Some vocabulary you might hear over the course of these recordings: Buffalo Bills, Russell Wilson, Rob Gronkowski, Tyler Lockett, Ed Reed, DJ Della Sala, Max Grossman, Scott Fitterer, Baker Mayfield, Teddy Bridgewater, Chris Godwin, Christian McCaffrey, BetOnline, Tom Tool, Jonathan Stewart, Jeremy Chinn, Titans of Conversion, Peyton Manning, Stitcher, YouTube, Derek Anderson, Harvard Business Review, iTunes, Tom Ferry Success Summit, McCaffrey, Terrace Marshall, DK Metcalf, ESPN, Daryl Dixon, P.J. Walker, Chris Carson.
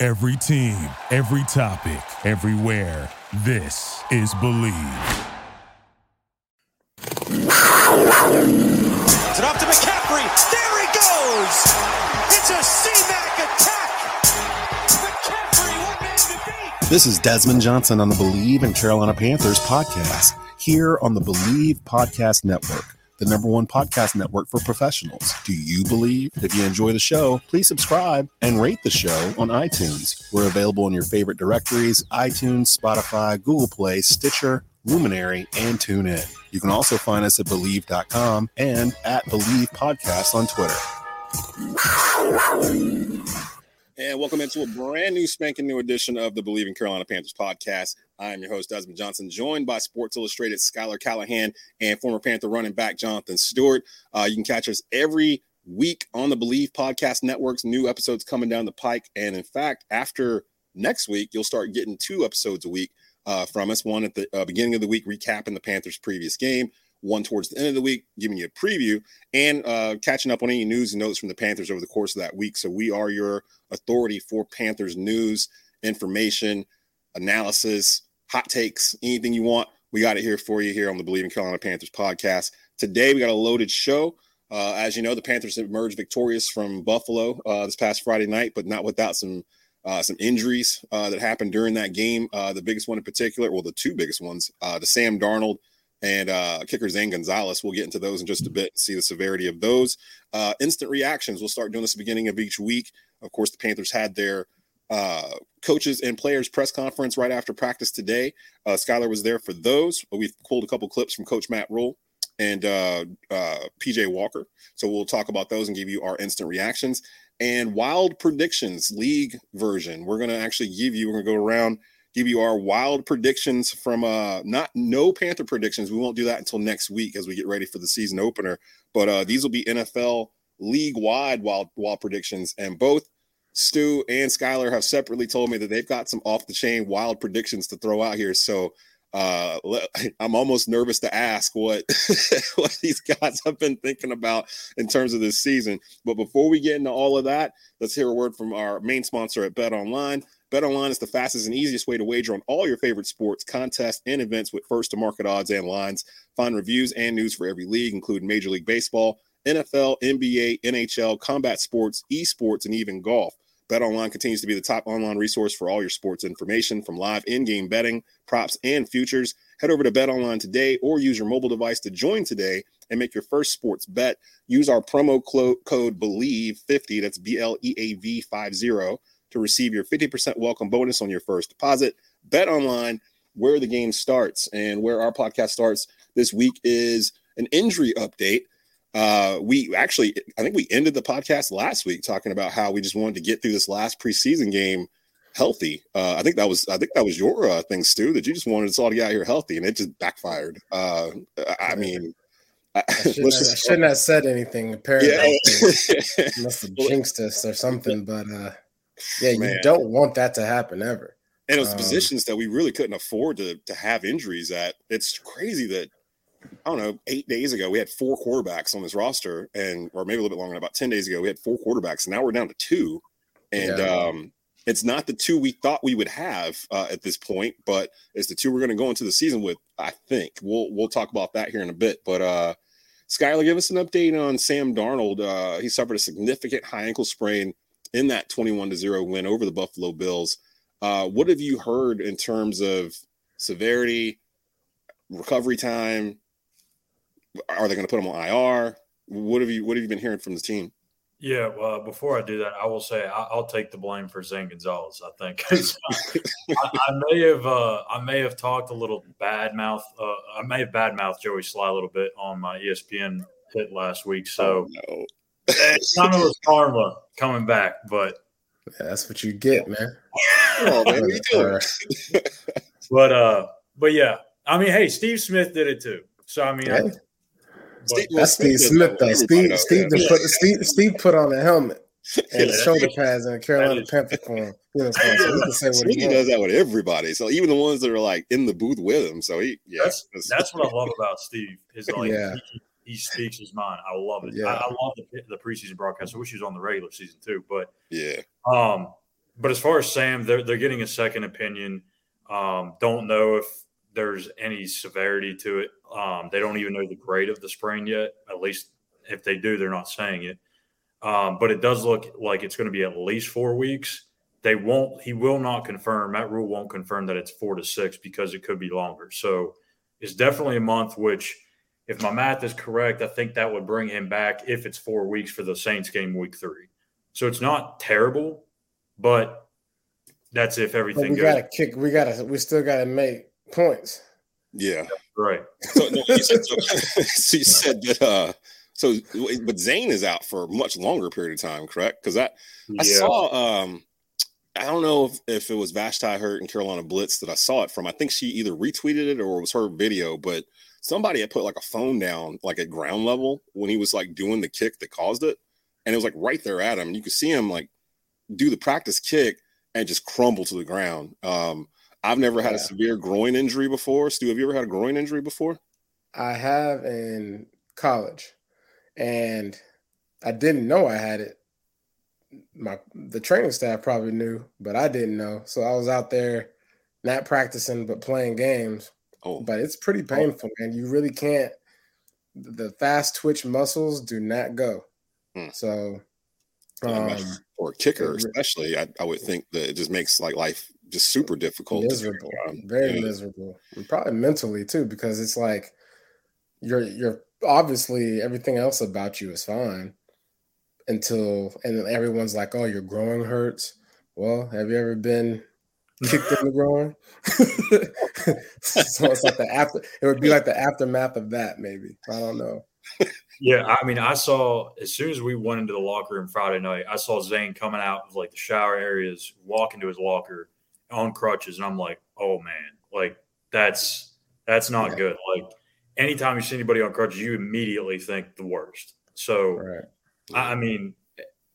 Every team, every topic, everywhere. This is BLEAV. It's off to McCaffrey. There he goes. It's a C-Mac attack. McCaffrey, what man to beat. This is Desmond Johnson on the BLEAV and Carolina Panthers podcast here on the BLEAV Podcast Network, the number one podcast network for professionals. Do you BLEAV? If you enjoy the show, please subscribe and rate the show on iTunes. We're available in your favorite directories, iTunes, Spotify, Google Play, Stitcher, Luminary, and TuneIn. You can also find us at BLEAV.com and at BLEAV Podcast on Twitter. And welcome into a brand new spanking new edition of the BLEAV in Carolina Panthers podcast. I am your host, Desmond Johnson, joined by Sports Illustrated Skylar Callahan and former Panther running back Jonathan Stewart. You can catch us every week on the BLEAV Podcast Network's new episodes coming down the pike. And in fact, after next week, you'll start getting two episodes a week from us. One at the beginning of the week, recapping the Panthers' previous game. One towards the end of the week, giving you a preview and catching up on any news and notes from the Panthers over the course of that week. So we are your authority for Panthers news, information, analysis, hot takes, anything you want. We got it here for you here on the BLEAV in Carolina Panthers podcast. Today, we got a loaded show. As you know, the Panthers emerged victorious from Buffalo this past Friday night, but not without some injuries that happened during that game. The biggest one in particular, well, the two biggest ones, to Sam Darnold and kicker Zane Gonzalez. We'll get into those in just a bit and see the severity of those. Instant reactions. We'll start doing this at the beginning of each week. Of course, the Panthers had their coaches and players press conference right after practice today. Skylar was there for those. We've pulled a couple clips from Coach Matt Rhule and P.J. Walker. So we'll talk about those and give you our instant reactions. And wild predictions, league version. We're going to actually give you our wild predictions from no Panther predictions. We won't do that until next week as we get ready for the season opener. But these will be NFL league-wide wild predictions. And both Stu and Skylar have separately told me that they've got some off-the-chain wild predictions to throw out here. So I'm almost nervous to ask what, what these guys have been thinking about in terms of this season. But before we get into all of that, let's hear a word from our main sponsor at BetOnline. BetOnline is the fastest and easiest way to wager on all your favorite sports, contests, and events with first-to-market odds and lines. Find reviews and news for every league, including Major League Baseball, NFL, NBA, NHL, combat sports, esports, and even golf. BetOnline continues to be the top online resource for all your sports information, from live in-game betting, props, and futures. Head over to BetOnline today or use your mobile device to join today and make your first sports bet. Use our promo code BLEAV50, that's BLEAV50, to receive your 50% welcome bonus on your first deposit. BetOnline, where the game starts. And where our podcast starts this week is an injury update. I think we ended the podcast last week talking about how we just wanted to get through this last preseason game healthy. I think that was your thing, Stu, that you just wanted us all to get out here healthy, and it just backfired. I shouldn't have said anything. Apparently, yeah. Must have jinxed us or something. But you don't want that to happen ever. And it was positions that we really couldn't afford to have injuries at. It's crazy that. I don't know, 8 days ago, we had four quarterbacks on this roster, or maybe a little bit longer, about 10 days ago, we had four quarterbacks, and now we're down to two. And it's not the two we thought we would have at this point, but it's the two we're going to go into the season with, I think. We'll talk about that here in a bit. But Skylar, give us an update on Sam Darnold. He suffered a significant high ankle sprain in that 21-0 win over the Buffalo Bills. What have you heard in terms of severity, recovery time? Are they going to put him on IR? What have you been hearing from the team? Yeah, well, before I do that, I will say I'll take the blame for Zane Gonzalez. I think I may have talked a little bad mouth. I may have bad mouthed Joey Sly a little bit on my ESPN hit last week. So some of it was karma coming back, but Yeah, that's what you get, man. Oh, man, what are you doing? But yeah, I mean, hey, Steve Smith did it too. So I mean, yeah. That's Steve Smith though. Steve put on a helmet and shoulder pads and a Carolina Panther form. He does that with everybody. So even the ones that are like in the booth with him. So he, yeah, that's what I love about Steve. Is like he speaks his mind. I love it. Yeah. I love the preseason broadcast. I wish he was on the regular season too. But yeah. But as far as Sam, they're getting a second opinion. Don't know if there's any severity to it. They don't even know the grade of the sprain yet. At least if they do, they're not saying it. But it does look like it's going to be at least 4 weeks. He will not confirm. Matt Rhule won't confirm that it's 4 to 6 because it could be longer. So it's definitely a month, which if my math is correct, I think that would bring him back if it's 4 weeks for the Saints game week 3. So it's not terrible, but that's if everything goes. We still got to make points. Yeah. Right. So Zane is out for a much longer period of time, correct? Because I saw, I don't know if it was Vashti Hurt and Carolina Blitz that I saw it from. I think she either retweeted it or it was her video, but somebody had put like a phone down, like at ground level when he was like doing the kick that caused it. And it was like right there at him. You could see him like do the practice kick and just crumble to the ground. I've never had a severe groin injury before. Stu, have you ever had a groin injury before? I have in college, and I didn't know I had it. The training staff probably knew, but I didn't know. So I was out there not practicing but playing games. Oh. But it's pretty painful, man. You really can't. The fast twitch muscles do not go. Hmm. So, for a kicker especially, I would think that it just makes like life just super difficult. Miserable. Very miserable. And probably mentally too, because it's like you're obviously everything else about you is fine and everyone's like, oh, your groin hurts. Well, have you ever been kicked in the groin? So it's like it would be like the aftermath of that, maybe. I don't know. Yeah, I mean, I saw as soon as we went into the locker room Friday night, I saw Zane coming out of like the shower areas, walking to his locker on crutches, and I'm like, oh man, like that's not good. Like anytime you see anybody on crutches, you immediately think the worst. So I mean,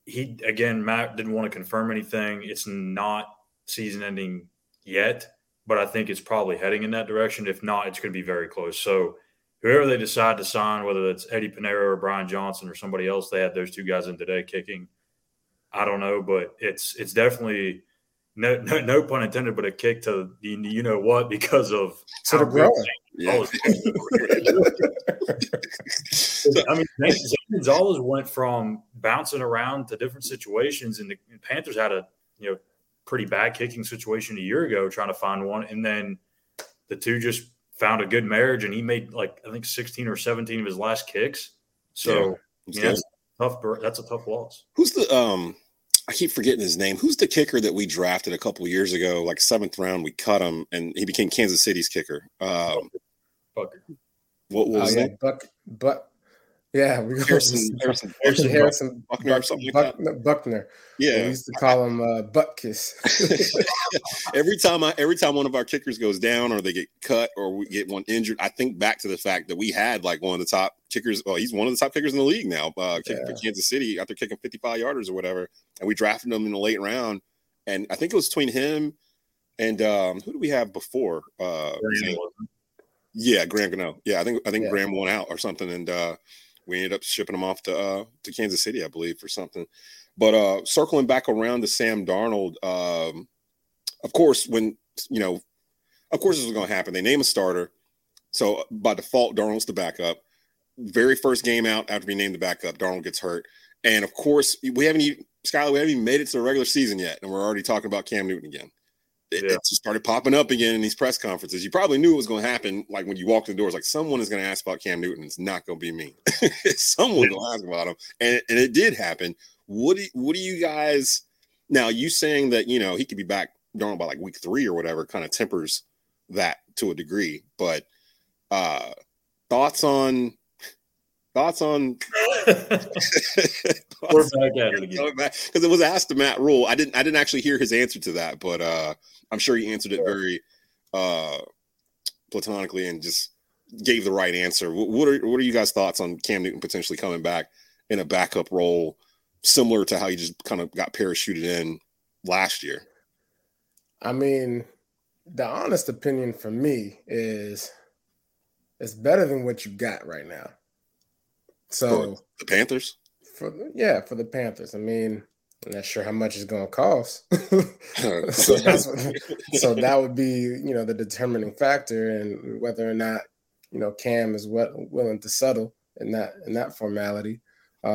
he again, Matt didn't want to confirm anything. It's not season ending yet, but I think it's probably heading in that direction. If not, it's going to be very close. So whoever they decide to sign, whether it's Eddie Pinero or Brian Johnson or somebody else, they had those two guys in today kicking. I don't know, but it's definitely no pun intended, but a kick to the you know what because of to the groin. Yeah. I mean, Zane Gonzalez went from bouncing around to different situations, and the Panthers had a pretty bad kicking situation a year ago trying to find one, and then the two just found a good marriage, and he made like I think 16 or 17 of his last kicks. So that's a tough loss. Who's the I keep forgetting his name. Who's the kicker that we drafted a couple years ago, like 7th round? We cut him, and he became Kansas City's kicker. Bucker. What was that? Harrison Buckner or something like that. Buckner. Yeah, we used to call him Butt Kiss. Every time one of our kickers goes down or they get cut or we get one injured, I think back to the fact that we had like one of the top kickers. Well, he's one of the top kickers in the league now. Kicking for Kansas City after kicking 55 yarders or whatever, and we drafted him in the late round. And I think it was between him and who do we have before? Graham Gano. Yeah, I think Graham won out or something, and we ended up shipping him off to Kansas City, I BLEAV, for something. But circling back around to Sam Darnold, of course, this was going to happen. They name a starter, so by default, Darnold's the backup. Very first game out after being named the backup, Darnold gets hurt, and of course, we haven't even made it to the regular season yet, and we're already talking about Cam Newton again. It just started popping up again in these press conferences. You probably knew it was going to happen. Like when you walked in the doors, like someone is going to ask about Cam Newton. It's not going to be me. Someone will ask about him. And it did happen. What do you guys – now you saying that, he could be back Darnold by like week 3 or whatever kind of tempers that to a degree. But thoughts on Thoughts on – We're back at it again. Because it was asked to Matt Rhule. I didn't actually hear his answer to that, but I'm sure he answered it very platonically and just gave the right answer. What are you guys' thoughts on Cam Newton potentially coming back in a backup role similar to how he just kind of got parachuted in last year? I mean, the honest opinion for me is it's better than what you got right now. So for the Panthers? For the Panthers. I mean, I'm not sure how much it's going to cost. So that would be, the determining factor and whether or not, Cam is willing to settle in that formality. But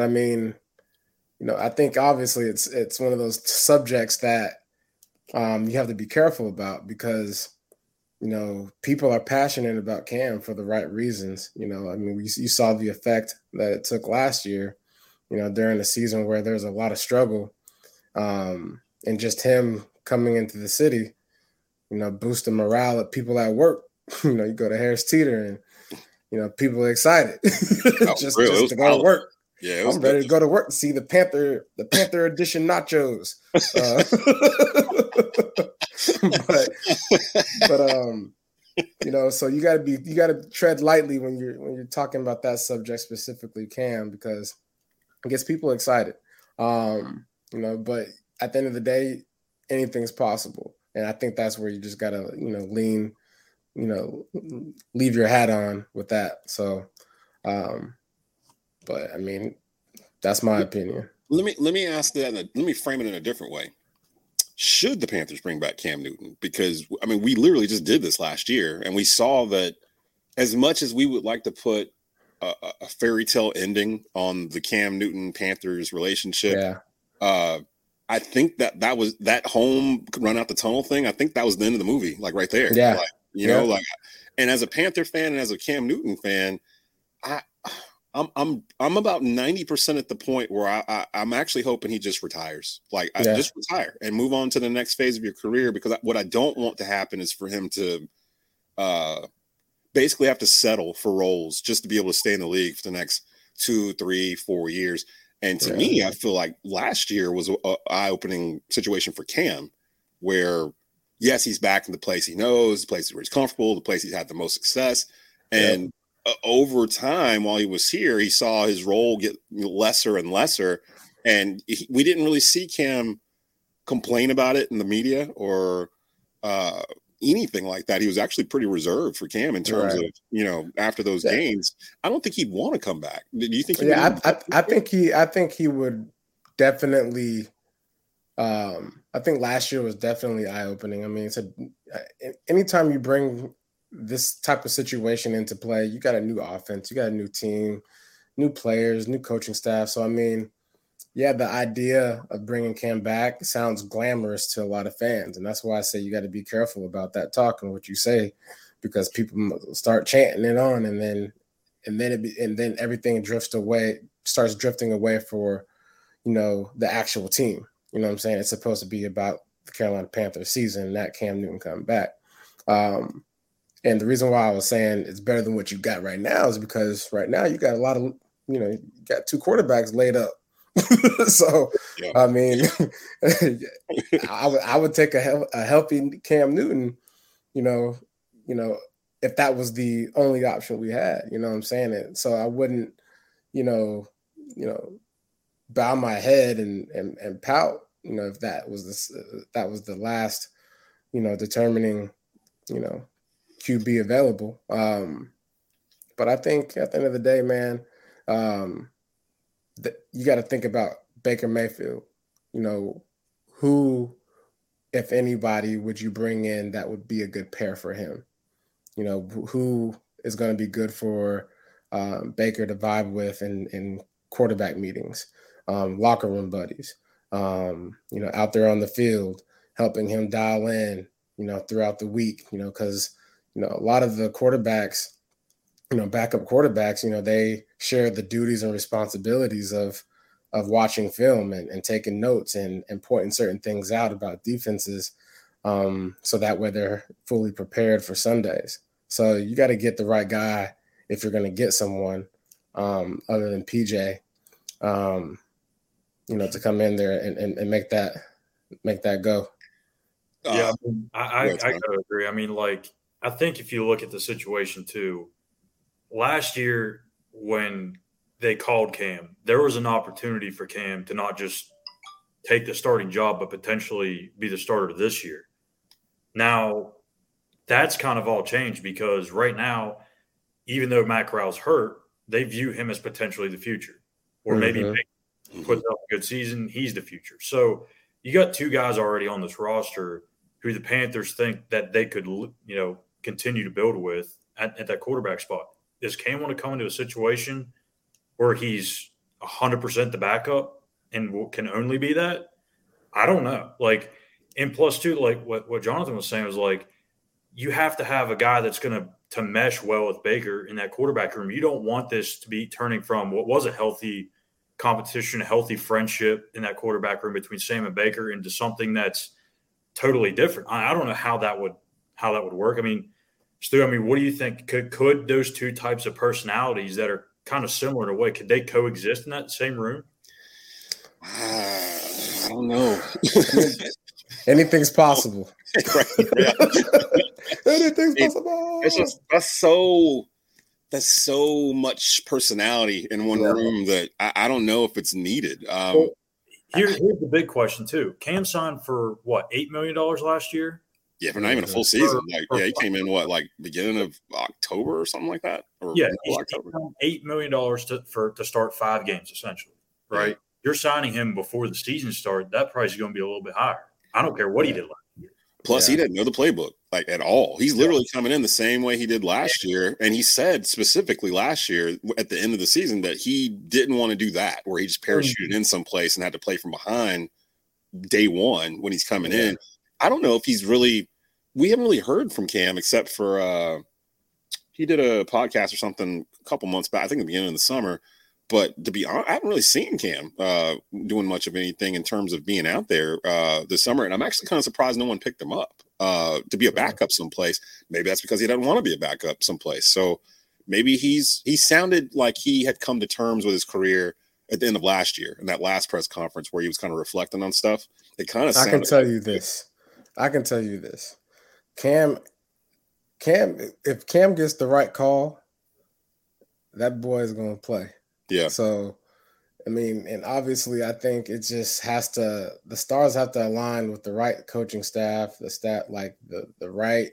I mean, I think obviously it's one of those subjects that you have to be careful about because, people are passionate about Cam for the right reasons. I mean, you saw the effect that it took last year, during the season where there's a lot of struggle and just him coming into the city, boost the morale of people at work. You go to Harris Teeter and, people are excited just to go to work. Yeah, I'm ready to go to work and see the Panther edition nachos. So you gotta tread lightly when you're talking about that subject specifically, Cam, because it gets people excited. But at the end of the day, anything's possible, and I think that's where you just gotta lean, leave your hat on with that. So. But I mean, that's my opinion. Let me ask that. Let me frame it in a different way. Should the Panthers bring back Cam Newton? Because I mean, we literally just did this last year, and we saw that as much as we would like to put a fairy tale ending on the Cam Newton Panthers relationship, I think that was that home run out the tunnel thing. I think that was the end of the movie, like right there. Yeah, and as a Panther fan and as a Cam Newton fan, I'm about 90% at the point where I'm actually hoping he just retires. Just retire and move on to the next phase of your career, because what I don't want to happen is for him to basically have to settle for roles just to be able to stay in the league for the next 2, 3, 4 years. And to me, I feel like last year was an eye-opening situation for Cam where, yes, he's back in the place he knows, the place where he's comfortable, the place he's had the most success. And over time, while he was here, he saw his role get lesser and lesser, and we didn't really see Cam complain about it in the media or anything like that. He was actually pretty reserved for Cam in terms of after those games. I don't think he'd want to come back. Do you think? I think he would definitely. I think last year was definitely eye-opening. I mean, it's anytime you bring this type of situation into play, you got a new offense, you got a new team, new players, new coaching staff. So, I mean, the idea of bringing Cam back sounds glamorous to a lot of fans. And that's why I say you got to be careful about that talk and what you say, because people start chanting it on and then everything starts drifting away for, the actual team. You know what I'm saying? It's supposed to be about the Carolina Panthers season, not Cam Newton coming back. And the reason why I was saying it's better than what you got right now is because right now you got a lot of, you got two quarterbacks laid up. So, I mean, I would take a healthy Cam Newton, if that was the only option we had, you know what I'm saying? And so I wouldn't, bow my head and pout, if that was the last, determining, QB available. But I think at the end of the day, man, you got to think about Baker Mayfield. Who, if anybody, would you bring in that would be a good pair for him? Who is going to be good for Baker to vibe with in quarterback meetings, locker room buddies, out there on the field, helping him dial in, throughout the week, because a lot of the quarterbacks, backup quarterbacks, they share the duties and responsibilities of watching film and taking notes and pointing certain things out about defenses, so that way they're fully prepared for Sundays. So you got to get the right guy if you're going to get someone other than PJ, to come in there and make that go. Yeah, I gotta agree. I mean, I think if you look at the situation too, last year when they called Cam, there was an opportunity for Cam to not just take the starting job, but potentially be the starter this year. Now, that's kind of all changed because right now, even though Matt Corral's hurt, they view him as potentially the future. Or maybe puts up a good season, he's the future. So you got two guys already on this roster who the Panthers think that they could, continue to build with at that quarterback spot. Does Cam want to come into a situation where he's 100% the backup and can only be that? I don't know. And plus two, what Jonathan was saying was you have to have a guy that's going to mesh well with Baker in that quarterback room. You don't want this to be turning from what was a healthy competition, a healthy friendship in that quarterback room between Sam and Baker into something that's totally different. I don't know how that would work. I mean, Stu, what do you think? Could those two types of personalities that are kind of similar in a way, could they coexist in that same room? I don't know. Anything's possible. Right, yeah. Anything's possible. It's just that's so much personality in one room that I don't know if it's needed. Here's the big question too. Cam signed for what, $8 million last year? Yeah, for not even a full season. He came in beginning of October or something like that. $8 million to start 5 games essentially, right? Yeah. You're signing him before the season started. That price is going to be a little bit higher. I don't care what he did last year. Plus, he didn't know the playbook at all. He's literally coming in the same way he did last year, and he said specifically last year at the end of the season that he didn't want to do that, where he just parachuted in someplace and had to play from behind day one when he's coming in. I don't know if he's really – we haven't really heard from Cam except for he did a podcast or something a couple months back, I think at the beginning of the summer. But to be honest, I haven't really seen Cam doing much of anything in terms of being out there this summer. And I'm actually kind of surprised no one picked him up to be a backup someplace. Maybe that's because he doesn't want to be a backup someplace. So maybe he sounded like he had come to terms with his career at the end of last year in that last press conference where he was kind of reflecting on stuff. It kind of I can tell you this. Cam, if Cam gets the right call, that boy is going to play. Yeah. So, and obviously I think it just has to – the stars have to align with the right coaching staff, the right,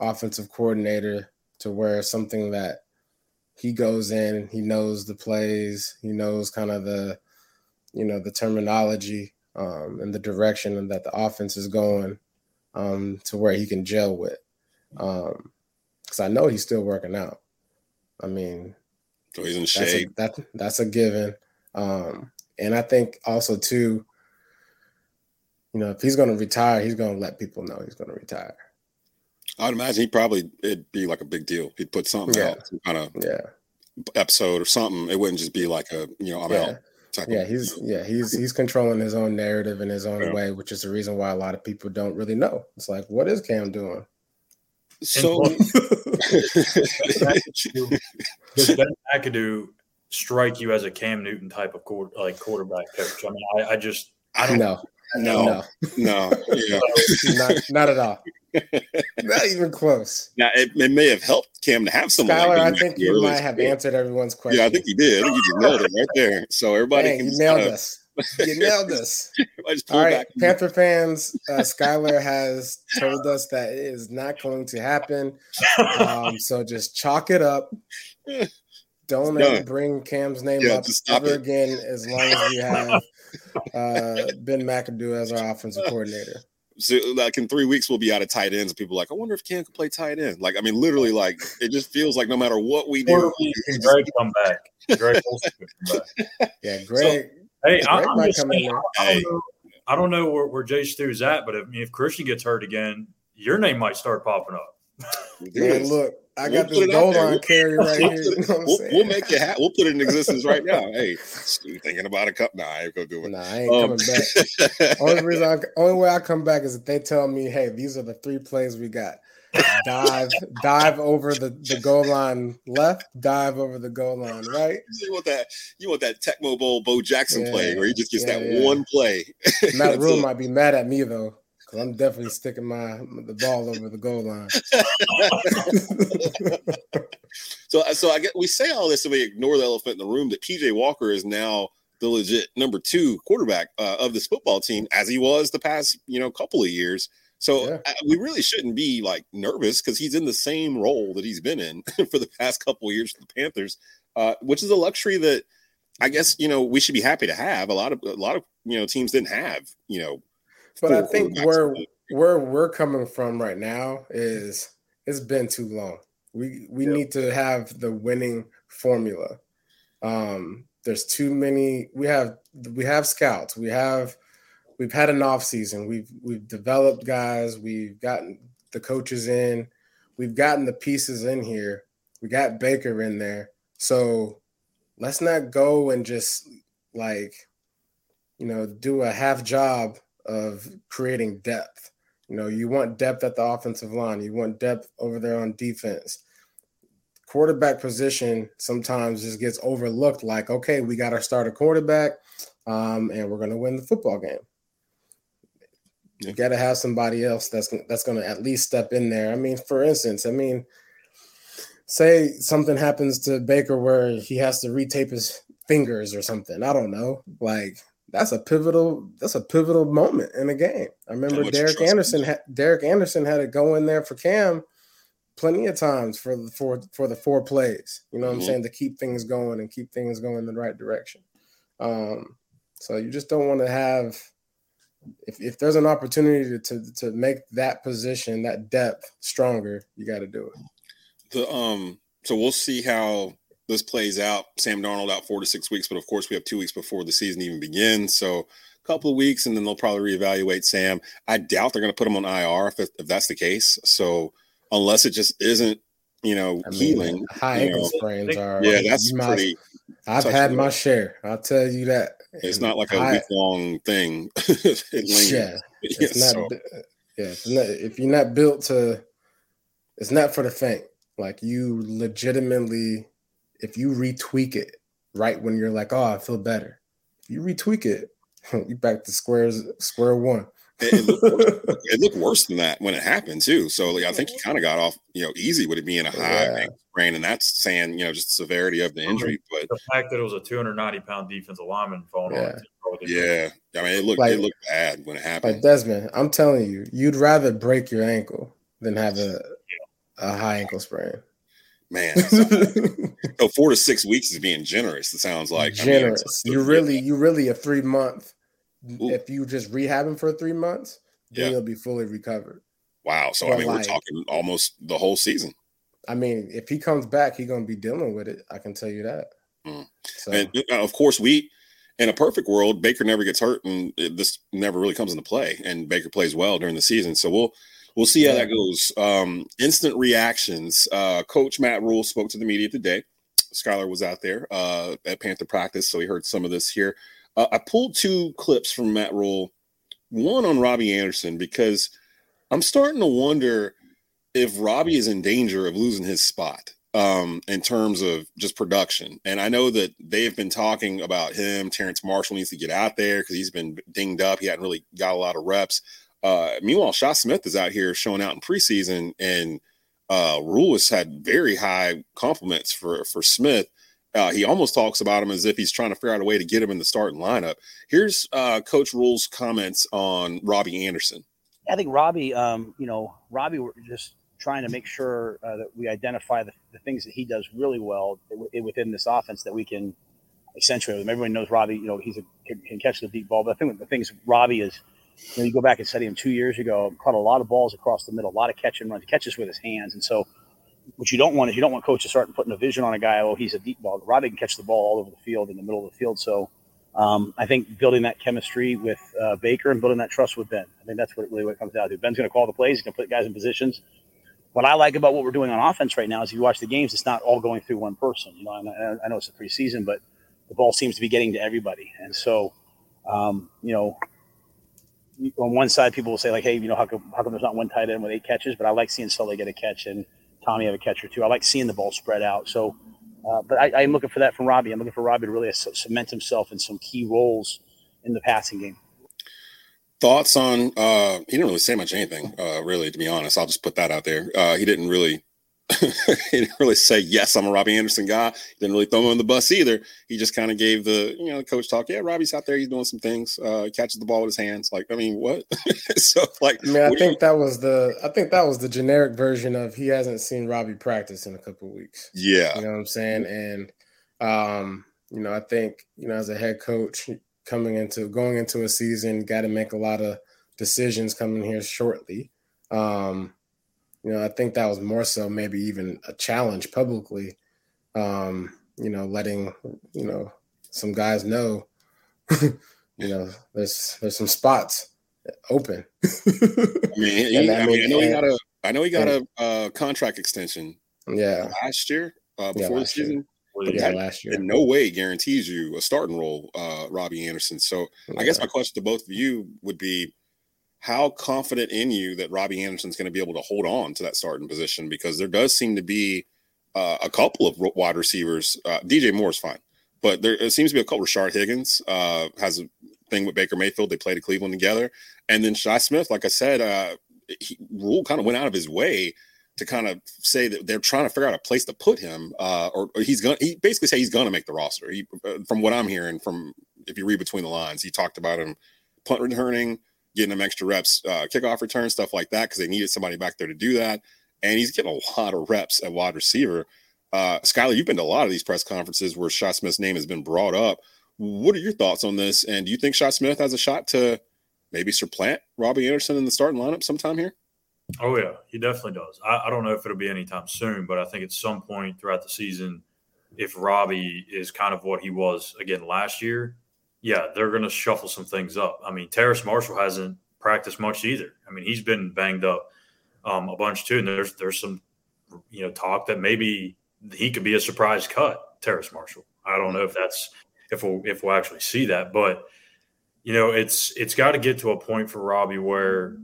offensive coordinator to where something that he goes in, he knows the plays, he knows kind of the, the terminology and the direction that the offense is going to where he can gel with. Because I know he's still working out. So he's in shape. That's a given. And I think also, too, if he's going to retire, he's going to let people know he's going to retire. I'd imagine it'd be like a big deal. He'd put something out, some kind of episode or something. It wouldn't just be like a, I'm out type of. He's controlling his own narrative in his own way, which is the reason why a lot of people don't really know. It's like, what is Cam doing? So does Ben McAdoo strike you as a Cam Newton type of quarterback coach? I don't know. No. Yeah. Not at all. Not even close. Now, it may have helped Cam to have someone. Skylar, I think you might have answered everyone's question. Yeah, I think you did. I think you just nailed it right there. So everybody You nailed us. All right, Panther fans, Skylar has told us that it is not going to happen. So just chalk it up. Don't bring Cam's name up ever again as long as you have Ben McAdoo as our offensive coordinator. So, in 3 weeks, we'll be out of tight ends. And people are like, I wonder if Cam could play tight end. Literally, it just feels like no matter what we do. Greg come back. Greg Olsen come back. Yeah, Greg. Hey, I don't know where Jay Stu's at, but if Christian gets hurt again, your name might start popping up. Yeah, look, we'll got this goal line carry right here. We'll make it happen. We'll put it in existence right now. Hey, Stu, thinking about a cup? Nah, I ain't gonna do it. Nah, I ain't coming back. Only way I come back is if they tell me, hey, these are the 3 plays we got. dive over the goal line left, dive over the goal line right. You want that Tecmo Bowl Bo Jackson play where he just gets one play. Matt Rhule might be mad at me though, because I'm definitely sticking the ball over the goal line. So I get, we say all this and we ignore the elephant in the room that P.J. Walker is now the legit number 2 quarterback of this football team, as he was the past couple of years. So we really shouldn't be nervous because he's in the same role that he's been in for the past couple of years for the Panthers, which is a luxury that I guess we should be happy to have. A lot of teams didn't have But I think where we're coming from right now is it's been too long. We need to have the winning formula. There's too many. We have scouts. We've had an off season. We've developed guys. We've gotten the coaches in. We've gotten the pieces in here. We got Baker in there. So let's not go and just do a half job of creating depth. You want depth at the offensive line. You want depth over there on defense. Quarterback position sometimes just gets overlooked. Okay, we got our starter quarterback, and we're going to win the football game. You got to have somebody else that's going to at least step in there. For instance, say something happens to Baker where he has to retape his fingers or something. I don't know. That's a pivotal moment in a game. I remember Derek Anderson had to go in there for Cam plenty of times for the 4 plays. What I'm saying, to keep things going and keep things going in the right direction. So you just don't want to have, if there's an opportunity to make that position, that depth stronger, you got to do it. So we'll see how this plays out. Sam Darnold out 4 to 6 weeks, but of course we have 2 weeks before the season even begins. So a couple of weeks, and then they'll probably reevaluate Sam. I doubt they're going to put him on IR if that's the case. So unless it just isn't, healing. High ankle sprains are. Yeah, that's pretty. I've had my share. I'll tell you that. It's not like a week-long thing. If you're not built to, it's not for the faint. You legitimately, if you retweak it right when you're I feel better. If you retweak it, you're back to square one. It looked worse than that when it happened too. So I think he kind of got off, easy with it being a high ankle sprain, and that's saying, just the severity of the injury. But the fact that it was a 290-pound defensive lineman falling on. Yeah, it looked bad when it happened. Desmond, I'm telling you, you'd rather break your ankle than have a high ankle sprain. Man, so 4 to 6 weeks is being generous. It sounds like generous. You really a 3-month. Ooh. If you just rehab him for 3 months, then you'll be fully recovered. Wow. So, we're talking almost the whole season. If he comes back, he's going to be dealing with it. I can tell you that. Mm. So. And, of course, in a perfect world, Baker never gets hurt, and this never really comes into play, and Baker plays well during the season. So we'll see how that goes. Instant reactions. Coach Matt Rhule spoke to the media today. Skylar was out there at Panther practice, so he heard some of this here. I pulled 2 clips from Matt Rhule, one on Robbie Anderson, because I'm starting to wonder if Robbie is in danger of losing his spot in terms of just production. And I know that they've been talking about him. Terrace Marshall needs to get out there because he's been dinged up. He hadn't really got a lot of reps. Meanwhile, Shi Smith is out here showing out in preseason, and Rhule has had very high compliments for Smith. He almost talks about him as if he's trying to figure out a way to get him in the starting lineup. Here's Coach Rhule's comments on Robbie Anderson. I think Robbie, we're just trying to make sure that we identify the things that he does really well within this offense that we can accentuate. Everyone knows Robbie, he can catch the deep ball. But I think the things Robbie is, you go back and study him 2 years ago, caught a lot of balls across the middle, a lot of catch and runs, catches with his hands. And so, what you don't want is coach to start putting a vision on a guy. Oh, he's a deep ball. Robbie can catch the ball all over the field in the middle of the field. So I think building that chemistry with Baker and building that trust with Ben. I think that's what it comes down to. Ben's going to call the plays. He's going to put guys in positions. What I like about what we're doing on offense right now is if you watch the games, it's not all going through one person. And I know it's a preseason, but the ball seems to be getting to everybody. And so, on one side, people will say, like, hey, you know, how come there's not one tight end with 8 catches? But I like seeing Sully get a catch and Tommy have a catch or two. I like seeing the ball spread out. So, but I'm looking for that from Robbie. I'm looking for Robbie to really cement himself in some key roles in the passing game. Thoughts on he didn't really say much anything, really, to be honest. I'll just put that out there. He didn't really say, yes, I'm a Robbie Anderson guy. He didn't really throw him on the bus either. He just kind of gave the, you know, coach talk. Yeah, Robbie's out there. He's doing some things. He catches the ball with his hands. Like, I mean, what? So, like, I mean, I think that was the generic version of he hasn't seen Robbie practice in a couple of weeks. Yeah, you know what I'm saying. And you know, I think, you know, as a head coach going into a season, got to make a lot of decisions coming here shortly. You know, I think that was more so maybe even a challenge publicly, you know, letting, you know, some guys know, you know, there's some spots open. I know he got a contract extension. Yeah. Last year, before the season. Yeah, last year. In no way guarantees you a starting role, Robbie Anderson. So I guess my question to both of you would be, how confident in you that Robbie Anderson's going to be able to hold on to that starting position? Because there does seem to be a couple of wide receivers. DJ Moore is fine, but there seems to be a couple. Rashard Higgins has a thing with Baker Mayfield. They play to Cleveland together. And then Shi Smith, like I said, Rhule kind of went out of his way to kind of say that they're trying to figure out a place to put him, or he basically said he's going to make the roster. From what I'm hearing, from if you read between the lines, he talked about him punt returning, getting them extra reps, kickoff return, stuff like that, because they needed somebody back there to do that. And he's getting a lot of reps at wide receiver. Skylar, you've been to a lot of these press conferences where Shi Smith's name has been brought up. What are your thoughts on this? And do you think Shi Smith has a shot to maybe supplant Robbie Anderson in the starting lineup sometime here? Oh, yeah, he definitely does. I don't know if it'll be anytime soon, but I think at some point throughout the season, if Robbie is kind of what he was again last year, yeah, they're going to shuffle some things up. I mean, Terrace Marshall hasn't practiced much either. I mean, he's been banged up a bunch too. And there's some, you know, talk that maybe he could be a surprise cut, Terrace Marshall. I don't know if that's if we'll actually see that, but you know, it's got to get to a point for Robbie where,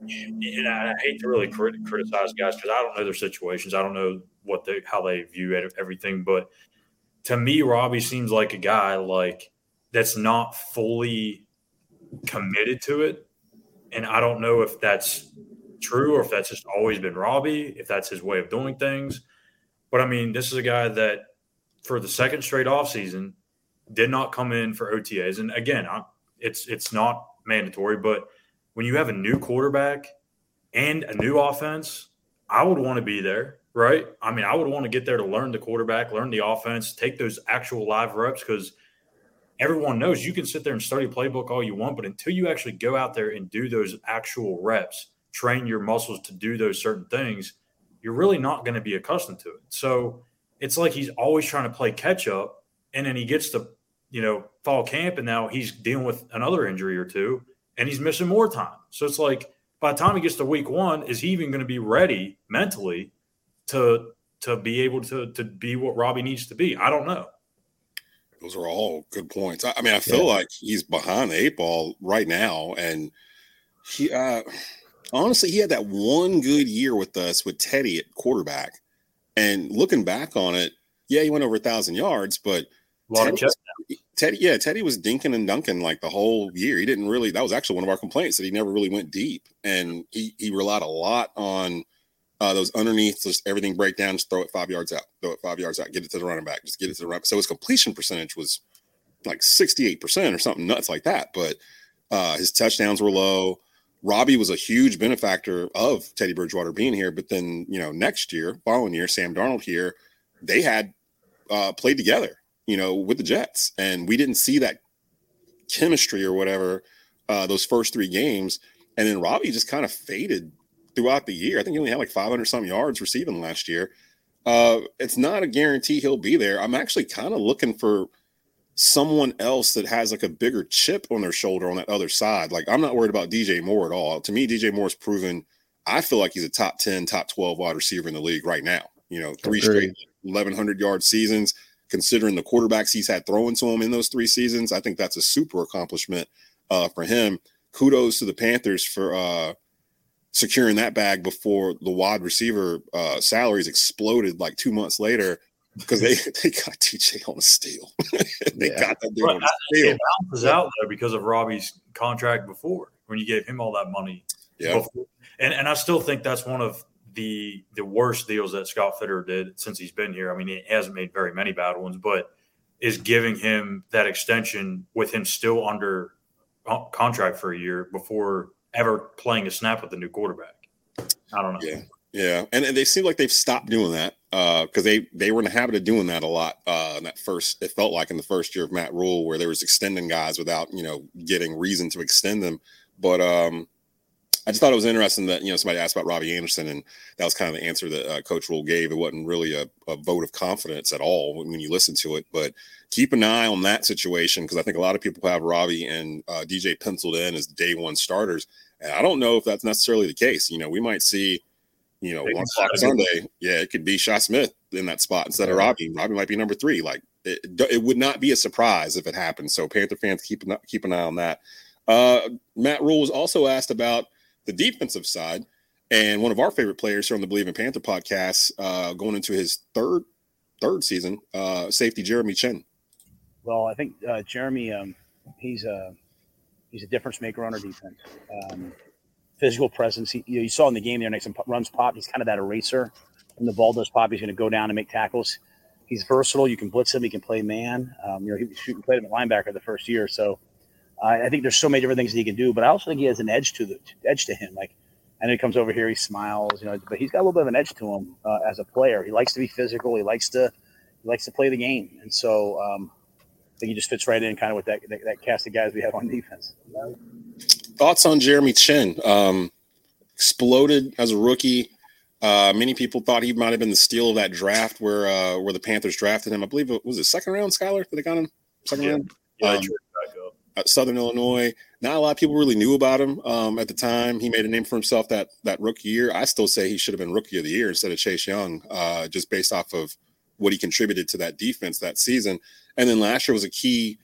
and I hate to really criticize guys because I don't know their situations. I don't know how they view everything, but to me, Robbie seems like a guy like that's not fully committed to it. And I don't know if that's true or if that's just always been Robbie, if that's his way of doing things. But, I mean, this is a guy that for the second straight offseason did not come in for OTAs. And, again, it's not mandatory, but when you have a new quarterback and a new offense, I would want to be there, right? I mean, I would want to get there to learn the quarterback, learn the offense, take those actual live reps because – everyone knows you can sit there and study playbook all you want, but until you actually go out there and do those actual reps, train your muscles to do those certain things, you're really not going to be accustomed to it. So it's like he's always trying to play catch up, and then he gets to, you know, fall camp, and now he's dealing with another injury or two, and he's missing more time. So it's like by the time he gets to week one, is he even going to be ready mentally to be able to be what Robbie needs to be? I don't know. Those are all good points. I mean, I feel like he's behind the eight ball right now. And he honestly, he had that one good year with us with Teddy at quarterback. And looking back on it, yeah, he went over 1,000 yards, but Teddy was dinking and dunking like the whole year. He didn't really – that was actually one of our complaints that he never really went deep. And he relied a lot on – those underneath, just everything break down, just throw it 5 yards out, get it to the running back, just get it to the running back. So his completion percentage was like 68% or something nuts like that. But his touchdowns were low. Robbie was a huge benefactor of Teddy Bridgewater being here. But then, you know, next year, following year, Sam Darnold here, they had played together, you know, with the Jets. And we didn't see that chemistry or whatever those first 3 games. And then Robbie just kind of faded throughout the year. I think he only had like 500 some yards receiving last year. It's not a guarantee he'll be there. I'm actually kind of looking for someone else that has like a bigger chip on their shoulder on that other side. Like, I'm not worried about DJ Moore at all. To me, DJ Moore's proven, I feel like he's a top 10, top 12 wide receiver in the league right now. You know, 3 straight 1,100 yard seasons, considering the quarterbacks he's had throwing to him in those 3 seasons. I think that's a super accomplishment for him. kudos to the Panthers for securing that bag before the wide receiver salaries exploded like 2 months later, because they got TJ on a steal. Got that dude on a steal. It balances out there because of Robbie's contract before, when you gave him all that money. Yeah. And I still think that's one of the worst deals that Scott Fitter did since he's been here. I mean, he hasn't made very many bad ones, but is giving him that extension with him still under contract for a year before ever playing a snap with the new quarterback. I don't know. Yeah. And they seem like they've stopped doing that because they were in the habit of doing that a lot in that first – it felt like in the first year of Matt Rhule where there was extending guys without, you know, getting reason to extend them. But I just thought it was interesting that, you know, somebody asked about Robbie Anderson, and that was kind of the answer that Coach Rhule gave. It wasn't really a vote of confidence at all when you listen to it. But keep an eye on that situation, because I think a lot of people have Robbie and DJ penciled in as day one starters. And I don't know if that's necessarily the case. You know, we might see, you know, 1 o'clock Sunday. Yeah, it could be Shi Smith in that spot instead of Robbie. Robbie might be number three. Like, it would not be a surprise if it happened. So Panther fans, keep an eye on that. Matt Rhule was also asked about the defensive side, and one of our favorite players here on the Bleav and Panther podcast, going into his third season, safety Jeremy Chinn. Well, I think Jeremy, he's a difference maker on our defense. Physical presence, you saw in the game there, next time runs pop, he's kind of that eraser. When the ball does pop, he's going to go down and make tackles. He's versatile. You can blitz him. He can play man. You know, he played him at linebacker the first year, so. I think there's so many different things that he can do, but I also think he has an edge to him. Like, I know he comes over here, he smiles, you know, but he's got a little bit of an edge to him as a player. He likes to be physical. He likes to play the game, and so I think he just fits right in, kind of with that cast of guys we have on defense. Thoughts on Jeremy Chinn? Exploded as a rookie. Many people thought he might have been the steal of that draft where the Panthers drafted him. I Bleav it was the second round, Skylar, that they got him. Second round. Yeah. Southern Illinois, not a lot of people really knew about him at the time. He made a name for himself that rookie year. I still say he should have been Rookie of the Year instead of Chase Young, just based off of what he contributed to that defense that season. And then last year was a key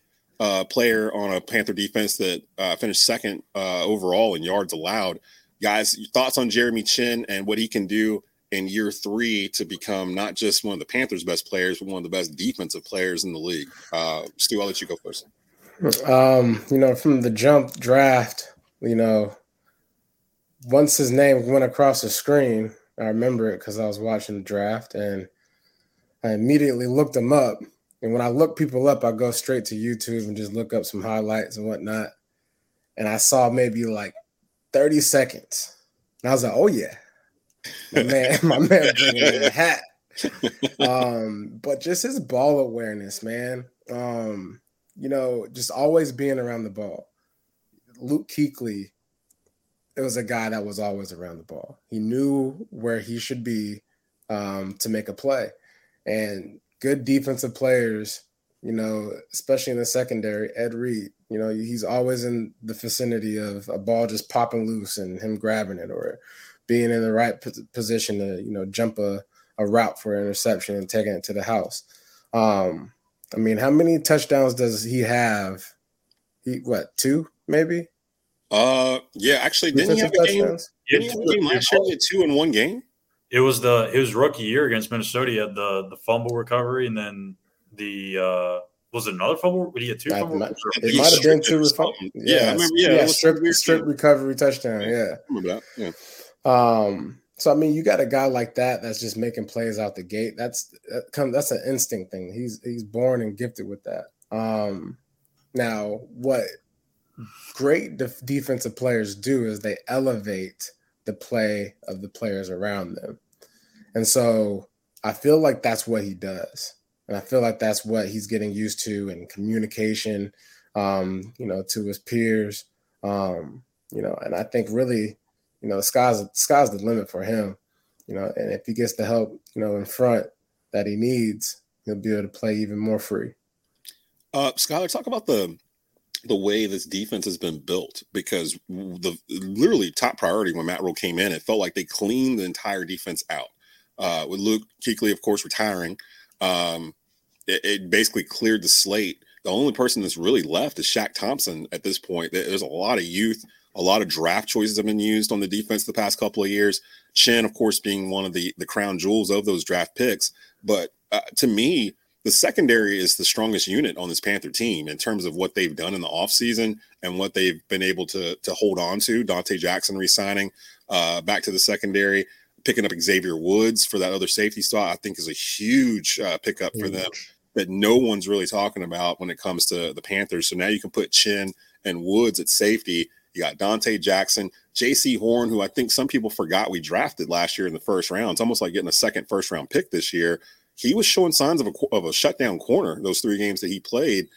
player on a Panther defense that finished second overall in yards allowed. Guys, your thoughts on Jeremy Chinn and what he can do in year three to become not just one of the Panthers' best players, but one of the best defensive players in the league. Stu, I'll let you go first. You know, from the jump draft, you know, once his name went across the screen, I remember it because I was watching the draft, and I immediately looked him up. And when I look people up, I go straight to YouTube and just look up some highlights and whatnot. And I saw maybe like 30 seconds. And I was like, oh, yeah, my man bringing in a hat. But just his ball awareness, man. You know, just always being around the ball. Luke Kuechly, it was a guy that was always around the ball. He knew where he should be to make a play. And good defensive players, you know, especially in the secondary, Ed Reed, you know, he's always in the vicinity of a ball just popping loose and him grabbing it or being in the right position to, you know, jump a route for an interception and taking it to the house. I mean, how many touchdowns does he have? Two, maybe? Actually, didn't he have a game? Didn't he have a game last year? 2 in 1 game? It was rookie year against Minnesota. He had the fumble recovery, and then was it another fumble? Did he have two fumbles? It might have been two fumbles. Yeah, strip recovery touchdown. Yeah, I remember that. Yeah. So I mean, you got a guy like that that's just making plays out the gate. That's an instinct thing. He's born and gifted with that. Now, what great defensive players do is they elevate the play of the players around them, and so I feel like that's what he does, and I feel like that's what he's getting used to in communication, you know, to his peers, you know, and I think really. You know, the sky's the limit for him, you know, and if he gets the help, you know, in front that he needs, he'll be able to play even more free. Skylar, talk about the way this defense has been built, because the literally top priority when Matt Rhule came in, it felt like they cleaned the entire defense out. With Luke Kuechly, of course, retiring, it basically cleared the slate. The only person that's really left is Shaq Thompson at this point. There's a lot of youth. A lot of draft choices have been used on the defense the past couple of years. Chinn, of course, being one of the crown jewels of those draft picks. But to me, the secondary is the strongest unit on this Panther team in terms of what they've done in the offseason and what they've been able to hold on to. Donte Jackson re-signing back to the secondary, picking up Xavier Woods for that other safety spot, I think is a huge pickup for them that no one's really talking about when it comes to the Panthers. So now you can put Chinn and Woods at safety. You got Donte Jackson, J.C. Horn, who I think some people forgot we drafted last year in the first round. It's almost like getting a second first-round pick this year. He was showing signs of a shutdown corner those three games that he played.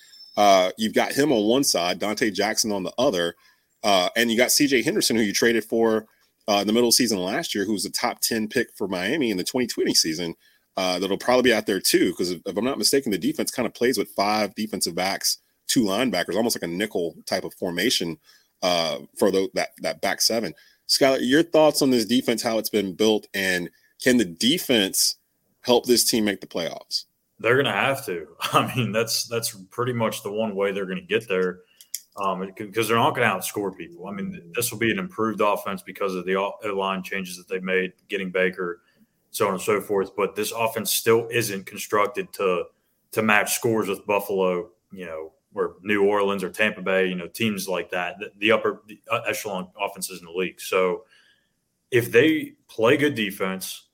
You've got him on one side, Donte Jackson on the other, and you got C.J. Henderson, who you traded for in the middle of the season last year, who was a top 10 pick for Miami in the 2020 season. That'll probably be out there too, because if I'm not mistaken, the defense kind of plays with five defensive backs, two linebackers, almost like a nickel type of formation for that back seven. Skylar, your thoughts on this defense, how it's been built, and can the defense – help this team make the playoffs? They're going to have to. I mean, that's pretty much the one way they're going to get there, because they're not going to outscore people. I mean, this will be an improved offense because of the O-line changes that they've made, getting Baker, so on and so forth. But this offense still isn't constructed to match scores with Buffalo, you know, or New Orleans or Tampa Bay, you know, teams like that, the upper echelon offenses in the league. So if they play good defense –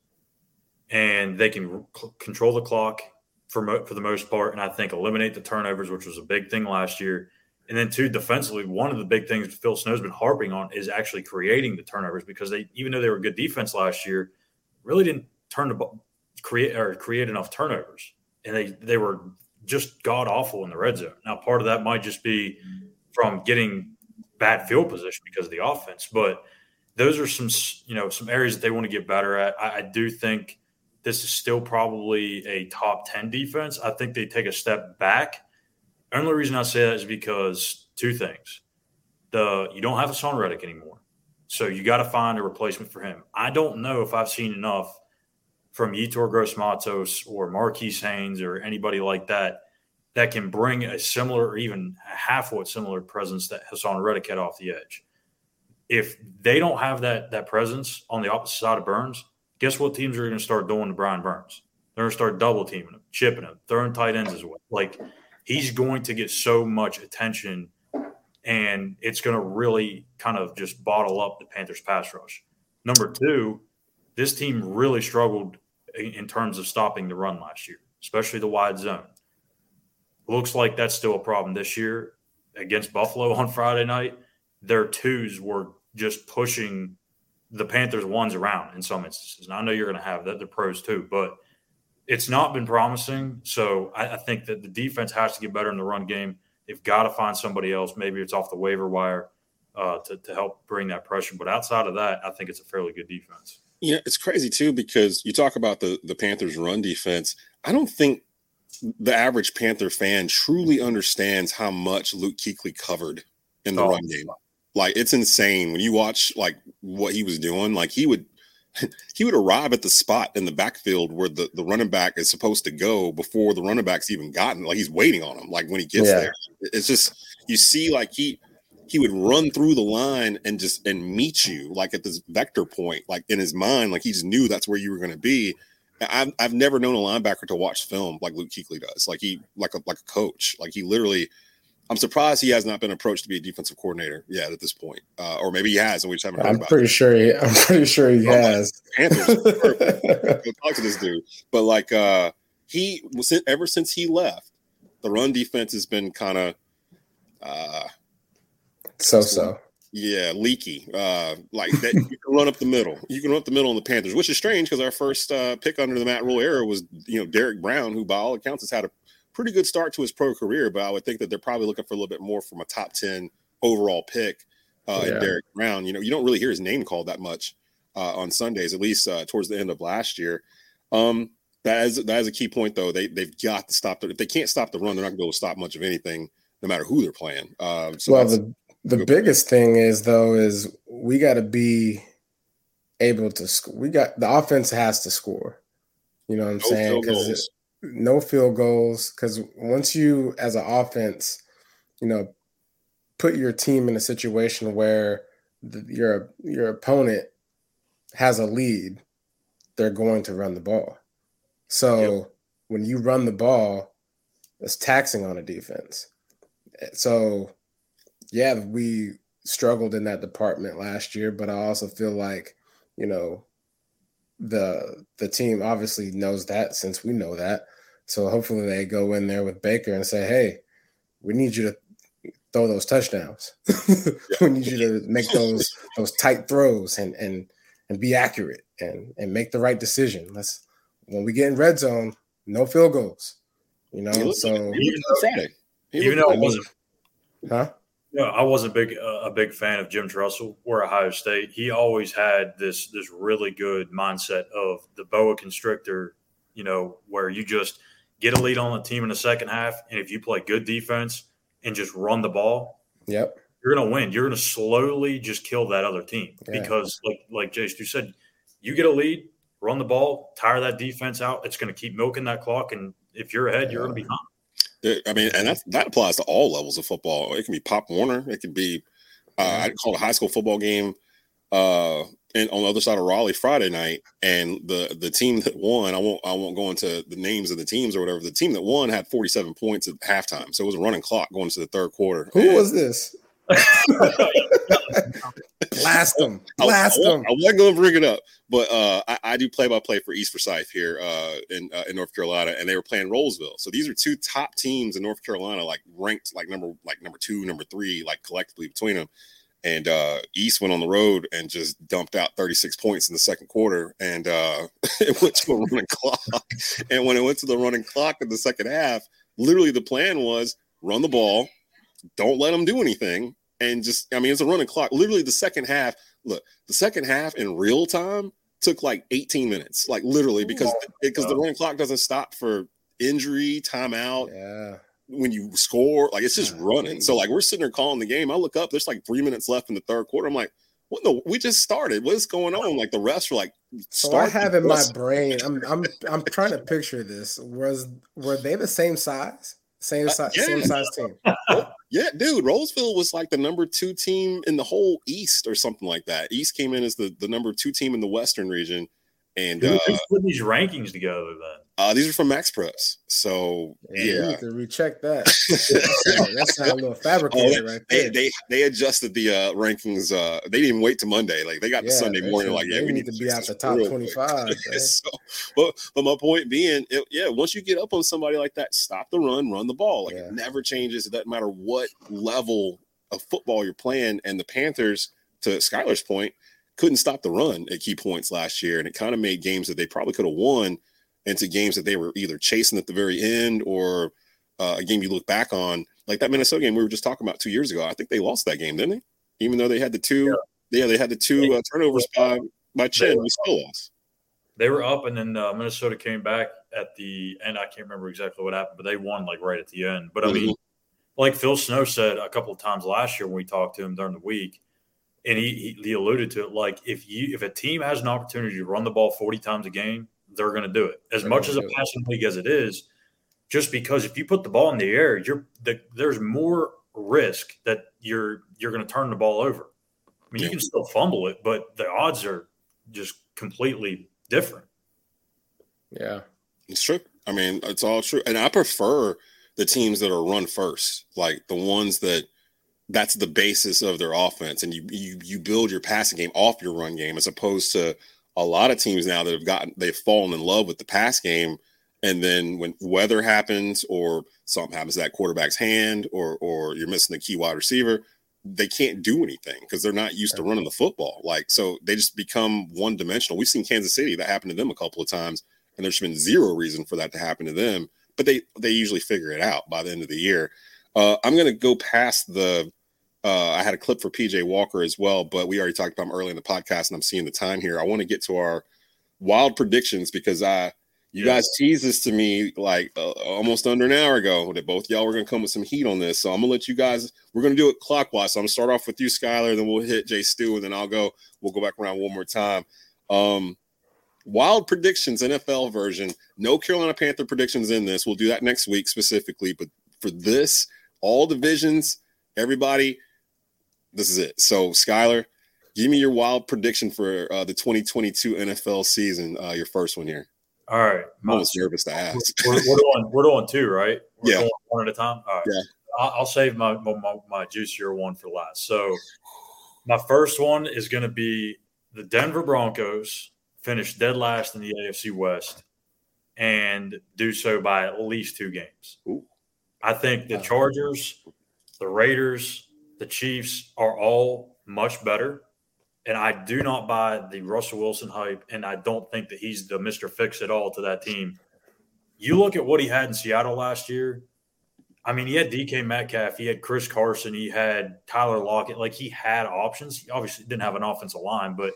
and they can control the clock for the most part, and I think eliminate the turnovers, which was a big thing last year. And then, two, defensively, one of the big things Phil Snow's been harping on is actually creating the turnovers, because they, even though they were good defense last year, really didn't create enough turnovers, and they were just god awful in the red zone. Now, part of that might just be from getting bad field position because of the offense, but those are some areas that they want to get better at. I do think this is still probably a top 10 defense. I think they take a step back. The only reason I say that is because two things. You don't have Haason Reddick anymore, so you got to find a replacement for him. I don't know if I've seen enough from Yetur Gross-Matos or Marquise Haynes or anybody like that can bring a similar or even a halfway similar presence that Haason Reddick had off the edge. If they don't have that presence on the opposite side of Burns, guess what teams are going to start doing to Brian Burns? They're going to start double-teaming him, chipping him, throwing tight ends as well. Like, he's going to get so much attention, and it's going to really kind of just bottle up the Panthers' pass rush. Number two, this team really struggled in terms of stopping the run last year, especially the wide zone. Looks like that's still a problem this year. Against Buffalo on Friday night, their twos were just pushing – the Panthers ones around in some instances. And I know you're going to have that. They're pros too, but it's not been promising. So I think that the defense has to get better in the run game. They've got to find somebody else. Maybe it's off the waiver wire to help bring that pressure. But outside of that, I think it's a fairly good defense. You know, it's crazy too, because you talk about the Panthers run defense. I don't think the average Panther fan truly understands how much Luke Kuechly covered in the run game. Like, it's insane when you watch like what he was doing. Like, he would arrive at the spot in the backfield where the running back is supposed to go before the running back's even gotten. Like, he's waiting on him. Like, when he gets there, it's just, you see, like he would run through the line and meet you like at this vector point, like in his mind, like he just knew that's where you were going to be. I've never known a linebacker to watch film like Luke Kuechly does. Like like a coach. Like, he literally. I'm surprised he has not been approached to be a defensive coordinator yet at this point, or maybe he has, and we just haven't heard about it. I'm pretty sure he has. Panthers, go talk to this dude. But like, he was, ever since he left, the run defense has been kind of so. Yeah, leaky. Like that, you can run up the middle. You can run up the middle on the Panthers, which is strange because our first pick under the Matt Rhule era was, you know, Derrick Brown, who by all accounts has had a pretty good start to his pro career, but I would think that they're probably looking for a little bit more from a top 10 overall pick in Derrick Brown. You know, you don't really hear his name called that much on Sundays, at least towards the end of last year. That is a key point, though. They've got to stop if they can't stop the run, they're not going to be able to stop much of anything, no matter who they're playing. The biggest thing is we got to be able to score. We got the offense has to score. You know what I'm saying? No field goals, because once you, as an offense, you know, put your team in a situation where your opponent has a lead, they're going to run the ball. So when you run the ball, it's taxing on a defense. So, yeah, we struggled in that department last year, but I also feel like, you know, the team obviously knows that since we know that. So hopefully they go in there with Baker and say, hey, we need you to throw those touchdowns. We need you to make those tight throws and be accurate and make the right decision. Let's, when we get in red zone, no field goals. You know, I wasn't a big fan of Jim Trussell or Ohio State. He always had this really good mindset of the boa constrictor, you know, where you just get a lead on the team in the second half, and if you play good defense and just run the ball, you're going to win. You're going to slowly just kill that other team because, like Jay Stu said, you get a lead, run the ball, tire that defense out. It's going to keep milking that clock, and if you're ahead, you're going to be behind. I mean, and that applies to all levels of football. It can be Pop Warner. It could be I'd call it a high school football game and on the other side of Raleigh Friday night. And the team that won, I won't go into the names of the teams or whatever. The team that won had 47 points at halftime. So it was a running clock going into the third quarter. Who was this? Blast them. I wasn't going to bring it up, but I do play-by-play for East Forsyth here in North Carolina, and they were playing Rollsville. So these are two top teams in North Carolina, like ranked number two, number three, like collectively between them. And East went on the road and just dumped out 36 points in the second quarter, and it went to a running clock. And when it went to the running clock in the second half, literally the plan was run the ball, don't let them do anything. And just, I mean, it's a running clock. Literally the second half, in real time took like 18 minutes, like literally because the running clock doesn't stop for injury, timeout. Yeah. When you score, like it's just running. So like we're sitting there calling the game. I look up, there's like 3 minutes left in the third quarter. I'm like, what? No, we just started. What's going on? Like the refs were like, my brain, I'm trying to picture this. Were they the same size? Same size team. Yeah, dude, Roseville was like the number two team in the whole East or something like that. East came in as the number two team in the Western region. And who's putting these rankings together then? These are from Max Preps. So yeah. We need to recheck that. That's not a little fabricated right there. They adjusted the rankings. They didn't even wait till Monday. Like they got to Sunday morning. We need to be out the top 25. So, but my point being, once you get up on somebody like that, stop the run the ball. Like it never changes. It doesn't matter what level of football you're playing. And the Panthers, to Skylar's point, couldn't stop the run at key points last year, and it kind of made games that they probably could have won into games that they were either chasing at the very end or a game you look back on, like that Minnesota game we were just talking about 2 years ago. I think they lost that game, didn't they? Even though they had the two, turnovers by Chinn, we still lost. They were up, and then Minnesota came back at the end. I can't remember exactly what happened, but they won like right at the end. But I mean, like Phil Snow said a couple of times last year when we talked to him during the week. And he alluded to it, like if a team has an opportunity to run the ball 40 times a game, they're going to do it. As much as a passing league as it is, just because if you put the ball in the air, there's more risk that you're going to turn the ball over. I mean, you can still fumble it, but the odds are just completely different. Yeah, it's true. I mean, it's all true. And I prefer the teams that are run first, like the ones that. That's the basis of their offense, and you build your passing game off your run game, as opposed to a lot of teams now that they've fallen in love with the pass game, and then when weather happens or something happens to that quarterback's hand or you're missing the key wide receiver, they can't do anything because they're not used to running the football. Like so, they just become one dimensional. We've seen Kansas City that happened to them a couple of times, and there's been zero reason for that to happen to them, but they usually figure it out by the end of the year. I'm gonna go past the. I had a clip for P.J. Walker as well, but we already talked about him early in the podcast, and I'm seeing the time here. I want to get to our wild predictions because you guys teased this to me like almost under an hour ago that both y'all were going to come with some heat on this. So I'm going to let you guys – we're going to do it clockwise. So I'm going to start off with you, Skylar, then we'll hit Jay Stu, and then we'll go back around one more time. Wild predictions, NFL version. No Carolina Panther predictions in this. We'll do that next week specifically. But for this, all divisions, everybody – this is it. So, Skylar, Give me your wild prediction for the 2022 NFL season, your first one here. All right. I'm almost nervous to ask. We're on two, right? We're going one at a time? All right. Yeah. I'll save my juicier one for last. So my first one is going to be the Denver Broncos finish dead last in the AFC West and do so by at least 2 games. Ooh. I think the Chargers, the Raiders, the Chiefs are all much better. And I do not buy the Russell Wilson hype, and I don't think that he's the Mr. Fix-It-All to that team. You look at what he had in Seattle last year. I mean, he had DK Metcalf, he had Chris Carson, he had Tyler Lockett. Like, he had options. He obviously didn't have an offensive line, but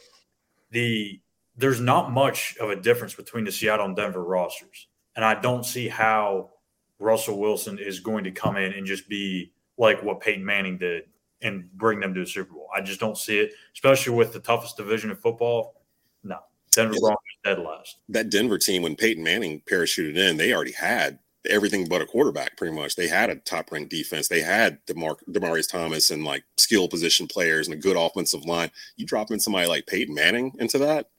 there's not much of a difference between the Seattle and Denver rosters. And I don't see how Russell Wilson is going to come in and just be like what Peyton Manning did and bring them to the Super Bowl. I just don't see it, especially with the toughest division in football. No, Denver Broncos dead last. That Denver team, when Peyton Manning parachuted in, they already had everything but a quarterback, pretty much. They had a top-ranked defense. They had Demaryius Thomas and, like, skill position players and a good offensive line. You drop in somebody like Peyton Manning into that,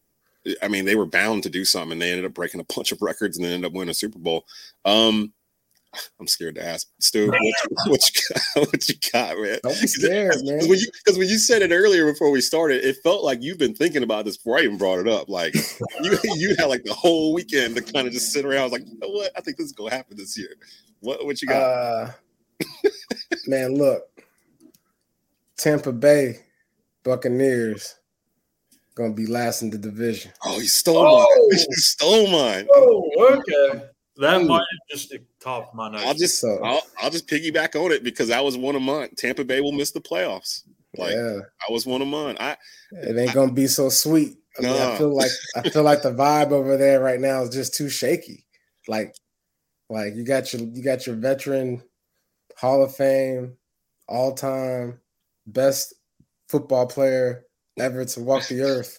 I mean, they were bound to do something, and they ended up breaking a bunch of records and then ended up winning a Super Bowl. I'm scared to ask, Stu, what you got, man? I'm scared, man. Because when you said it earlier before we started, it felt like you've been thinking about this before I even brought it up. Like, you had, like, the whole weekend to kind of just sit around. I was like, you know what? I think this is going to happen this year. What you got? Man, look. Tampa Bay Buccaneers going to be last in the division. Oh, you stole mine. You stole mine. Oh, okay. That might have just topped my notes. I'll just piggyback on it because I was one of mine. Tampa Bay will miss the playoffs. I was one of mine. It ain't gonna be so sweet. I mean, I feel like the vibe over there right now is just too shaky. Like you got your veteran Hall of Fame, all time best football player ever to walk the earth.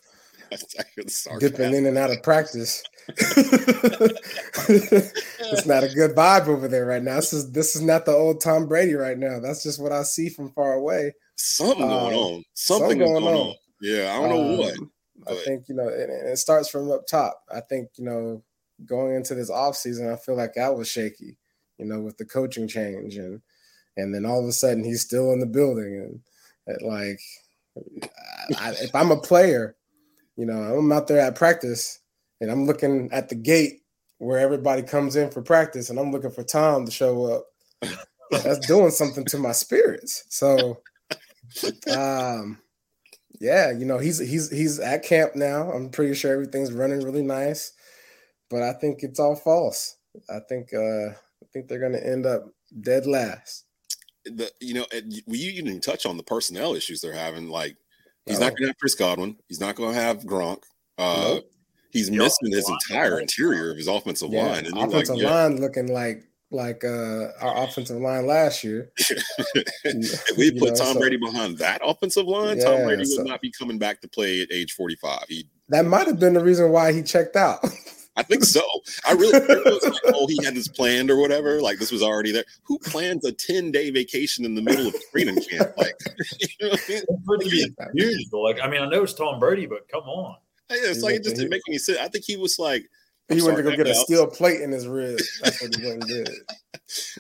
Dipping in and out of practice. It's not a good vibe over there right now. This is not the old Tom Brady right now. That's just what I see from far away. Something going on. Yeah, I don't know what. But I think, it starts from up top. I think, going into this offseason, I feel like I was shaky, with the coaching change. And then all of a sudden he's still in the building. And like, if I'm a player, I'm out there at practice and I'm looking at the gate where everybody comes in for practice and I'm looking for Tom to show up. That's doing something to my spirits. So, he's at camp now. I'm pretty sure everything's running really nice, but I think it's all false. I think they're going to end up dead last. You didn't touch on the personnel issues they're having. Like, he's not going to have Chris Godwin. He's not going to have Gronk. Nope. He's missing his entire interior of his offensive line. And offensive line looking like our offensive line last year. If we put Tom Brady behind that offensive line, Tom Brady would not be coming back to play at age 45. That might have been the reason why he checked out. I think so. I really think it was like, he had this planned or whatever. Like, this was already there. Who plans a 10-day vacation in the middle of training camp? Like, I mean? Like, I know it's Tom Brady, but come on. Hey, it's like, it just didn't make any sense. I think he was like, he went to go get a steel plate in his ribs. That's what he went and did.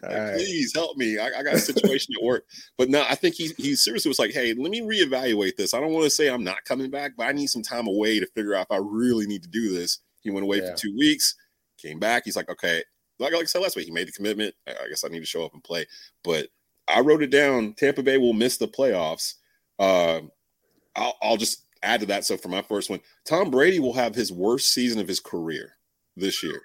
Right. Please help me. I got a situation at work. But no, I think he seriously was like, hey, let me reevaluate this. I don't want to say I'm not coming back, but I need some time away to figure out if I really need to do this. He went away for 2 weeks, came back. He's like, okay, like I said last week, he made the commitment. I guess I need to show up and play. But I wrote it down. Tampa Bay will miss the playoffs. I'll just add to that. So for my first one, Tom Brady will have his worst season of his career this year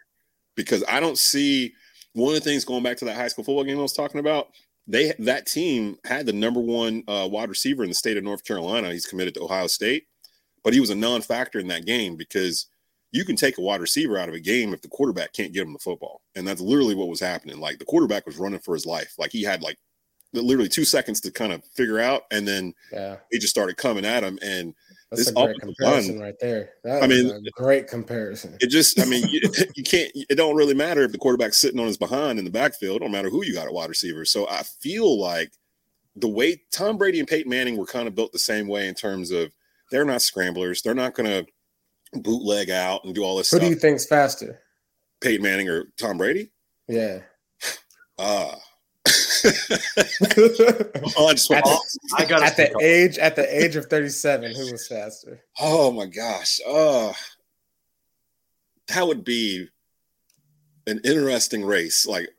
because I don't see one of the things going back to that high school football game I was talking about. That team had the number one wide receiver in the state of North Carolina. He's committed to Ohio State, but he was a non-factor in that game because you can take a wide receiver out of a game if the quarterback can't get him the football. And that's literally what was happening. Like, the quarterback was running for his life. Like, he had, like, literally 2 seconds to kind of figure out, and then they just started coming at him. And that's a great comparison right there. I mean, a great comparison. It just, I mean, you can't – it don't really matter if the quarterback's sitting on his behind in the backfield. It don't matter who you got at wide receiver. So I feel like the way Tom Brady and Peyton Manning were kind of built the same way in terms of They're not scramblers. They're not going to bootleg out and do all this stuff. Who do you think's faster? Peyton Manning or Tom Brady? Yeah. At the age of 37, who was faster? Oh my gosh. That would be an interesting race. Like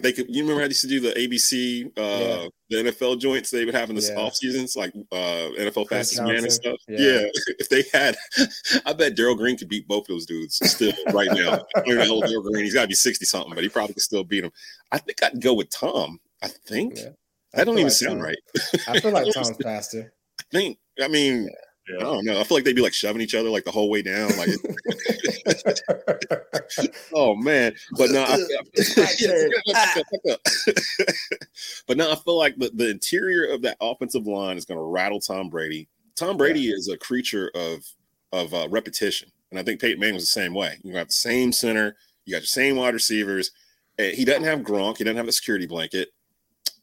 they could, you remember how they used to do the ABC, the NFL joints they would have in the off seasons, like NFL Fastest Johnson, Man and stuff. Yeah. If they had, I bet Daryl Green could beat both those dudes still right now. Daryl Green, he's got to be 60 something, but he probably could still beat him. I think I'd go with Tom. I think that don't even sound right. I feel like Tom's faster. I don't know. I feel like they'd be like shoving each other like the whole way down. Like, oh man! But no, I feel like the interior of that offensive line is going to rattle Tom Brady. Tom Brady is a creature of repetition, and I think Peyton Manning was the same way. You got the same center, you got the same wide receivers. He doesn't have Gronk. He doesn't have the security blanket.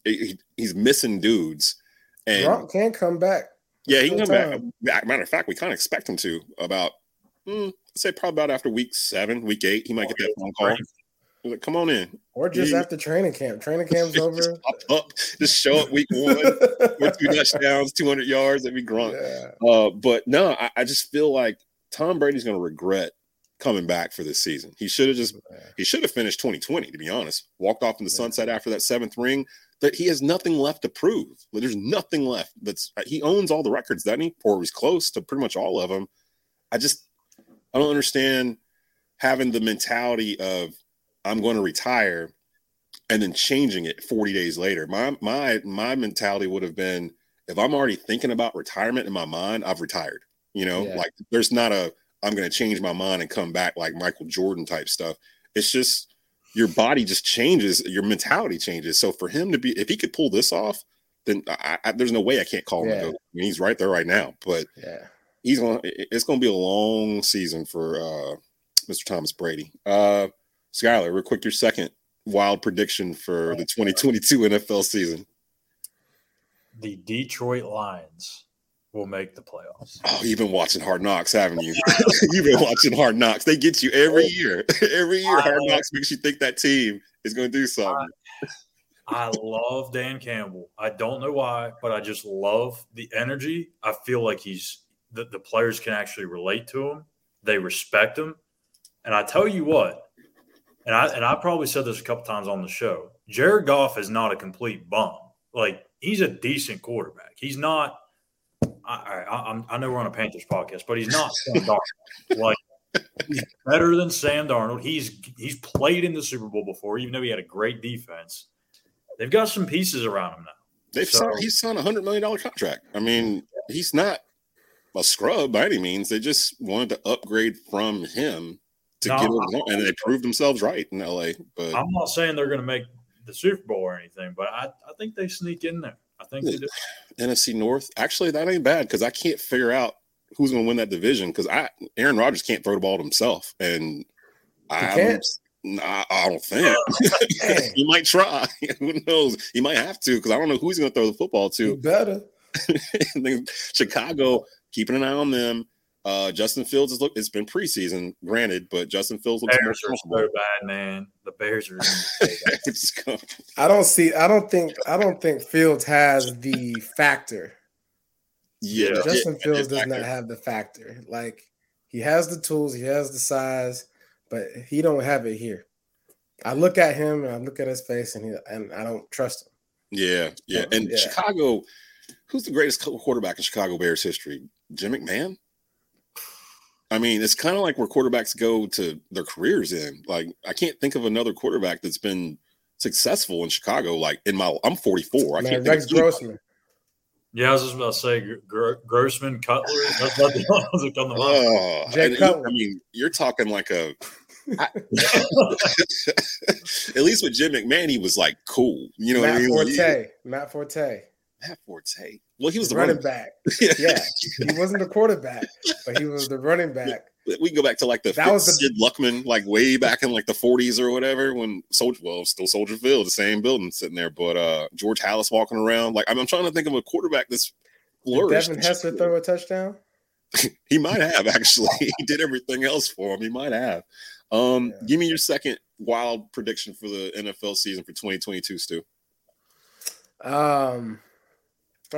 He's missing dudes. And Gronk can come back. Yeah, he can come back. Matter of fact, we kind of expect him to about, say probably about after week 8, he might get that phone call. Like, come on in. Or just after training camp. Training camp's over. Just show up week 1 with 2 touchdowns, 200 yards. That'd be Gronk. Yeah. But no, I just feel like Tom Brady's going to regret coming back for this season. He should have finished 2020, to be honest. Walked off in the sunset after that 7th ring. That he has nothing left to prove. There's nothing left. He owns all the records, doesn't he? Or he's close to pretty much all of them. I don't understand having the mentality of I'm going to retire and then changing it 40 days later. My mentality would have been, if I'm already thinking about retirement in my mind, I've retired. You know, like there's not a I'm going to change my mind and come back like Michael Jordan type stuff. It's just your body just changes, your mentality changes. So for him to be, if he could pull this off, then there's no way I can't call him. I mean, he's right there right now, but it's going to be a long season for Mr. Thomas Brady. Skylar, real quick, your second wild prediction for the 2022 NFL season. The Detroit Lions will make the playoffs. Oh, you've been watching Hard Knocks, haven't you? You've been watching Hard Knocks. They get you every year. Every year, Hard Knocks makes you think that team is going to do something. I love Dan Campbell. I don't know why, but I just love the energy. I feel like the players can actually relate to him. They respect him. And I tell you what, and I probably said this a couple times on the show, Jared Goff is not a complete bum. Like, he's a decent quarterback. He's not – I know we're on a Panthers podcast, but he's not Sam Darnold. Like, he's better than Sam Darnold. He's played in the Super Bowl before, even though he had a great defense. They've got some pieces around him now. He's signed a $100 million contract. I mean, he's not a scrub by any means. They just wanted to upgrade from him to get him, and they proved themselves right in L.A. But I'm not saying they're going to make the Super Bowl or anything, but I think they sneak in there. I think they do. NFC North. Actually, that ain't bad because I can't figure out who's going to win that division because Aaron Rodgers can't throw the ball to himself, and I don't think he might try. Who knows? He might have to because I don't know who he's going to throw the football to. You better. Chicago, keeping an eye on them. Justin Fields it's been preseason, granted, but Justin Fields looks Bears are so bad, man. The Bears are so bad. I don't think Fields has the factor. Yeah. Justin Fields does not have the factor. Like, he has the tools, he has the size, but he don't have it here. I look at him and I look at his face and I don't trust him. Yeah, yeah. And Chicago, who's the greatest quarterback in Chicago Bears history? Jim McMahon? I mean, it's kind of like where quarterbacks go to their careers in. Like, I can't think of another quarterback that's been successful in Chicago. Like, I'm 44. I can't think of Grossman. Yeah, I was just about to say Grossman, Cutler. That's not the ones that come to mind. Jay Cutler. I mean, you're talking like a. At least with Jim McMahon, he was like cool. You know what I mean? Matt Forte. Well, he was the running back. Yeah. He wasn't the quarterback, but he was the running back. We can go back to like Sid Luckman, like way back in like the 40s or whatever when still Soldier Field, the same building sitting there. But George Halas walking around. Like, I'm trying to think of a quarterback that's flourished. Did Devin Hester throw a touchdown? He might have, actually. He did everything else for him. He might have. Give me your second wild prediction for the NFL season for 2022, Stu. All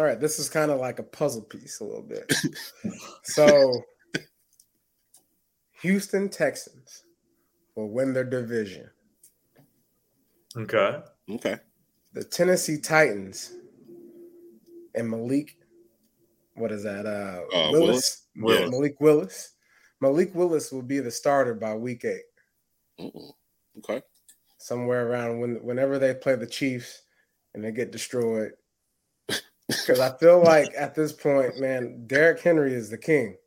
right, this is kind of like a puzzle piece a little bit. So, Houston Texans will win their division. Okay. The Tennessee Titans and Malik, what is that? Willis. Yeah, Malik Willis. Malik Willis will be the starter by week 8. Mm-mm. Okay. Somewhere around whenever they play the Chiefs and they get destroyed. Because I feel like at this point, man, Derrick Henry is the king.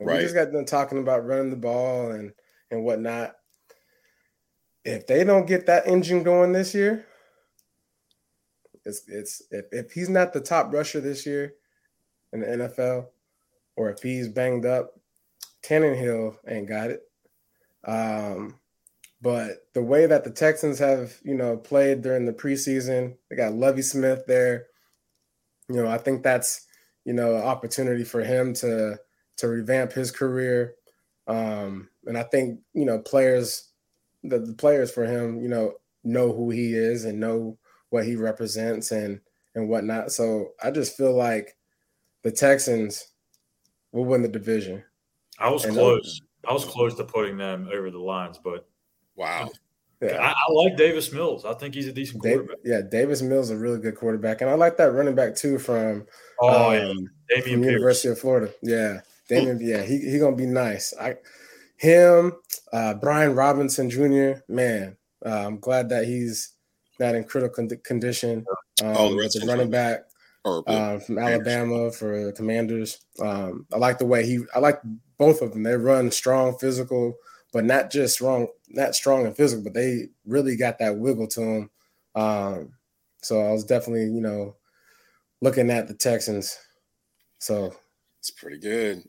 And we just got done talking about running the ball and whatnot. If they don't get that engine going this year, if he's not the top rusher this year in the NFL, or if he's banged up, Tannehill ain't got it. But the way that the Texans have, played during the preseason, they got Lovie Smith there. I think that's, an opportunity for him to revamp his career. And I think, the players for him, know who he is and know what he represents and whatnot. So I just feel like the Texans will win the division. I was close to putting them over the Lions, but wow. Yeah. I like Davis Mills. I think he's a decent quarterback. Davis Mills is a really good quarterback. And I like that running back, too, from University of Florida. Yeah, Damien, yeah, he's going to be nice. Brian Robinson Jr., man, I'm glad that he's not in critical condition. The running back from Alabama for the Commanders. I like the way I like both of them. They run strong, physical, but not just strong and physical, but they really got that wiggle to them. So I was definitely, looking at the Texans. So it's pretty good.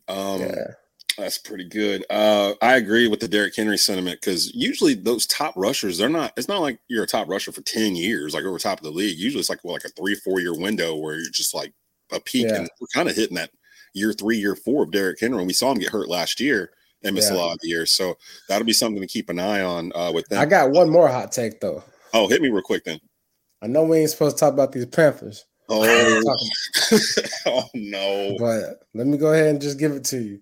That's pretty good. I agree with the Derrick Henry sentiment because usually those top rushers, it's not like you're a top rusher for 10 years, like over top of the league. Usually it's like a 3-4 year window where you're just like a peak. Yeah. And we're kind of hitting that year 3, year 4 of Derrick Henry. And we saw him get hurt last year and miss a lot of years. So that'll be something to keep an eye on with them. I got one more hot take, though. Oh, hit me real quick then. I know we ain't supposed to talk about these Panthers. Oh, oh no. But let me go ahead and just give it to you.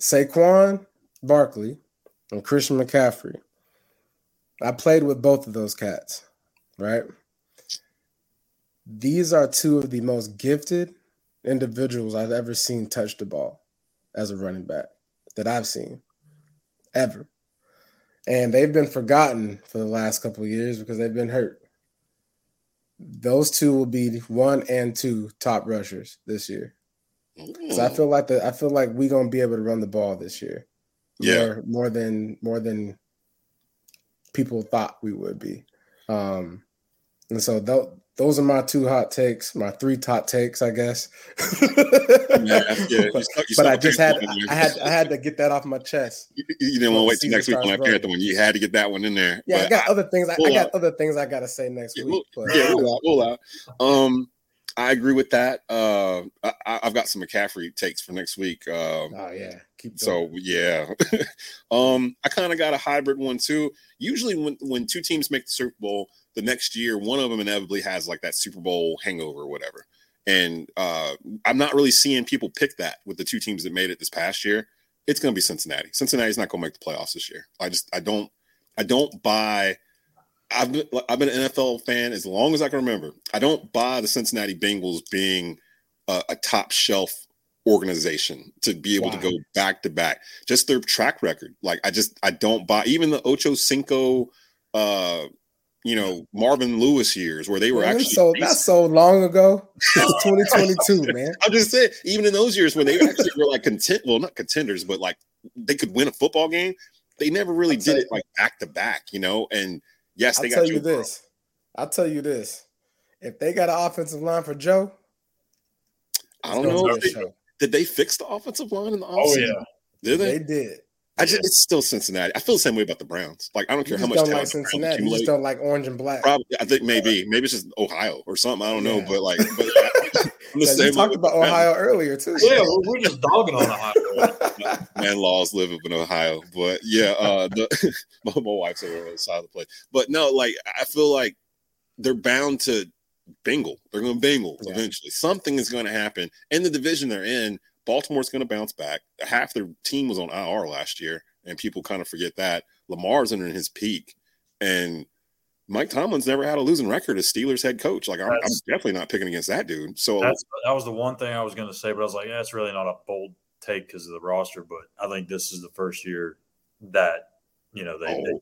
Saquon Barkley and Christian McCaffrey. I played with both of those cats, right? These are two of the most gifted individuals I've ever seen touch the ball as a running back that I've seen ever. And they've been forgotten for the last couple of years because they've been hurt. Those two will be 1 and 2 top rushers this year. So I feel like we're gonna be able to run the ball this year. Yeah, more than people thought we would be. And so those are my 2 hot takes, my 3 top takes, I guess. But I had to get that off my chest. You didn't want to wait till next week on that Panther one. You had to get that one in there. Yeah, but I got other things I gotta say next week. I agree with that. I've got some McCaffrey takes for next week. I kind of got a hybrid one too. Usually when 2 teams make the Super Bowl, the next year, one of them inevitably has like that Super Bowl hangover or whatever. And I'm not really seeing people pick that with the 2 teams that made it this past year. It's going to be Cincinnati. Cincinnati's not going to make the playoffs this year. I don't buy. I've been an NFL fan as long as I can remember. I don't buy the Cincinnati Bengals being a top shelf organization to be able to go back to back. Just their track record. Like I don't buy even the Ocho Cinco, Marvin Lewis years where they were that's so long ago. That's 2022, man. I'm just saying, even in those years when they actually were like not contenders, but like they could win a football game, they never really did it like back to back, and yes, they got Joe Burrow. I'll tell you this. If they got an offensive line for Joe, I don't know. Did they fix the offensive line in the offseason? Oh, yeah. Did they? They did. It's still Cincinnati. I feel the same way about the Browns. Like, I don't care how much talent. Like Cincinnati. You just don't like orange and black. Probably, I think maybe. Maybe it's just Ohio or something. I don't know. But You talked about Ohio earlier, too. Yeah, we're just dogging on Ohio. Man laws live up in Ohio. But, yeah, my wife's over on the side of the place. But, no, like, I feel like they're bound to bingle. They're going to bingle eventually. Something is going to happen. In the division they're in, Baltimore's going to bounce back. Half their team was on IR last year, and people kind of forget that. Lamar's entering his peak. And Mike Tomlin's never had a losing record as Steelers head coach. Like, I'm definitely not picking against that dude. So that was the one thing I was going to say, but I was like, that's really not a bold take because of the roster. But I think this is the first year that, you know, they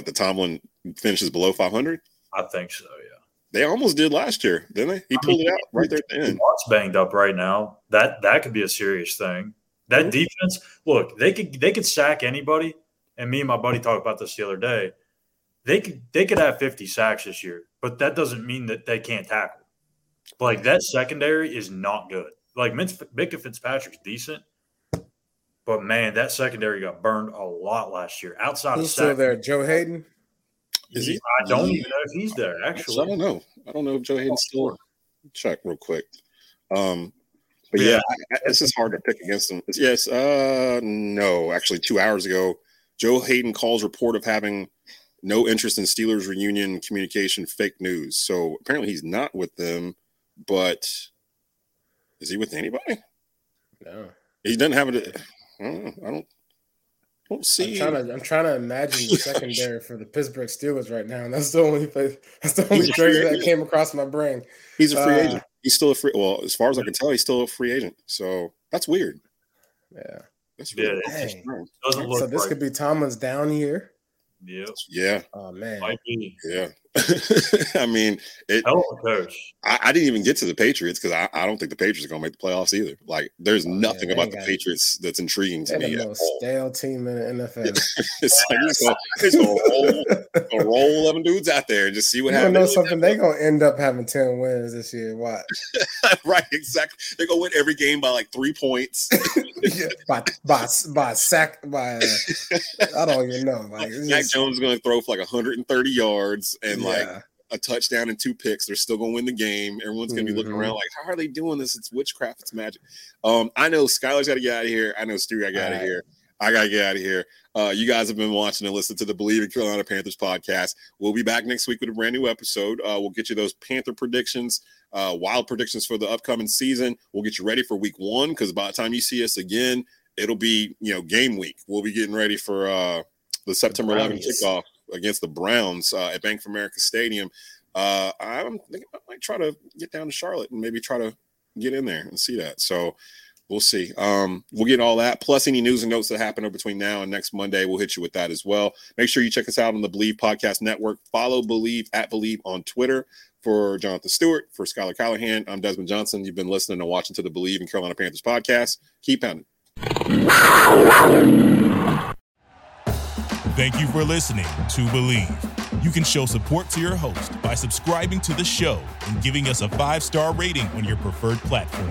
the Tomlin finishes below 500? I think so, yeah. They almost did last year, didn't they? He pulled it out right there at the end. Watt's banged up right now. That could be a serious thing. That defense, look, they could sack anybody. And me and my buddy talked about this the other day. They could have 50 sacks this year, but that doesn't mean that they can't tackle. Like, that secondary is not good. Like, Micah Fitzpatrick's decent, but, man, that secondary got burned a lot last year. Outside of still there, Joe Hayden? Is he? I don't even know if he's there, actually. I don't know. I don't know if Joe Hayden's still. Check real quick. But, yeah, it's just hard to pick against him. Yes. No, actually, 2 hours ago, Joe Hayden calls report of having – no interest in Steelers reunion communication, fake news. So apparently he's not with them, but is he with anybody? No. He doesn't have it. I don't see. I'm trying to imagine the secondary for the Pittsburgh Steelers right now. And that's the only place, that's the only trigger that came across my brain. He's a free agent. He's still a free. Well, as far as I can tell, he's still a free agent. So that's weird. Yeah. That's weird. So this could be Tomlin's down year. Yeah. Yeah. Oh man. Yeah. I mean, I didn't even get to the Patriots because I don't think the Patriots are going to make the playoffs either. Like, there's nothing about the Patriots that's intriguing to me. They're the most stale team in the NFL. It's going to roll 11 dudes out there and just see what happens. You know something? They're going to end up having 10 wins this year. Watch. Right. Exactly. They're going to win every game by like 3 points. Yeah, by sack. By I don't even know. Like, Mac Jones is going to throw for like 130 yards and like a touchdown and 2 picks. They're still going to win the game. Everyone's going to be looking around like, how are they doing this? It's witchcraft. It's magic. I know Skylar's got to get out of here. I know Stu got to get out of here. I got to get out of here. You guys have been watching and listening to the Bleav in Carolina Panthers podcast. We'll be back next week with a brand new episode. We'll get you those Panther predictions, wild predictions for the upcoming season. We'll get you ready for week 1 because by the time you see us again, it'll be, you know, game week. We'll be getting ready for the September 11th kickoff against the Browns at Bank of America Stadium. I'm thinking I might try to get down to Charlotte and maybe try to get in there and see that. So we'll see. We'll get all that. Plus any news and notes that happen between now and next Monday, we'll hit you with that as well. Make sure you check us out on the Bleav Podcast Network. Follow Bleav at Bleav on Twitter. For Jonathan Stewart, for Skylar Callahan, I'm Desmond Johnson. You've been listening and watching to the Bleav in Carolina Panthers podcast. Keep pounding. Thank you for listening to Bleav. You can show support to your host by subscribing to the show and giving us a 5-star rating on your preferred platform.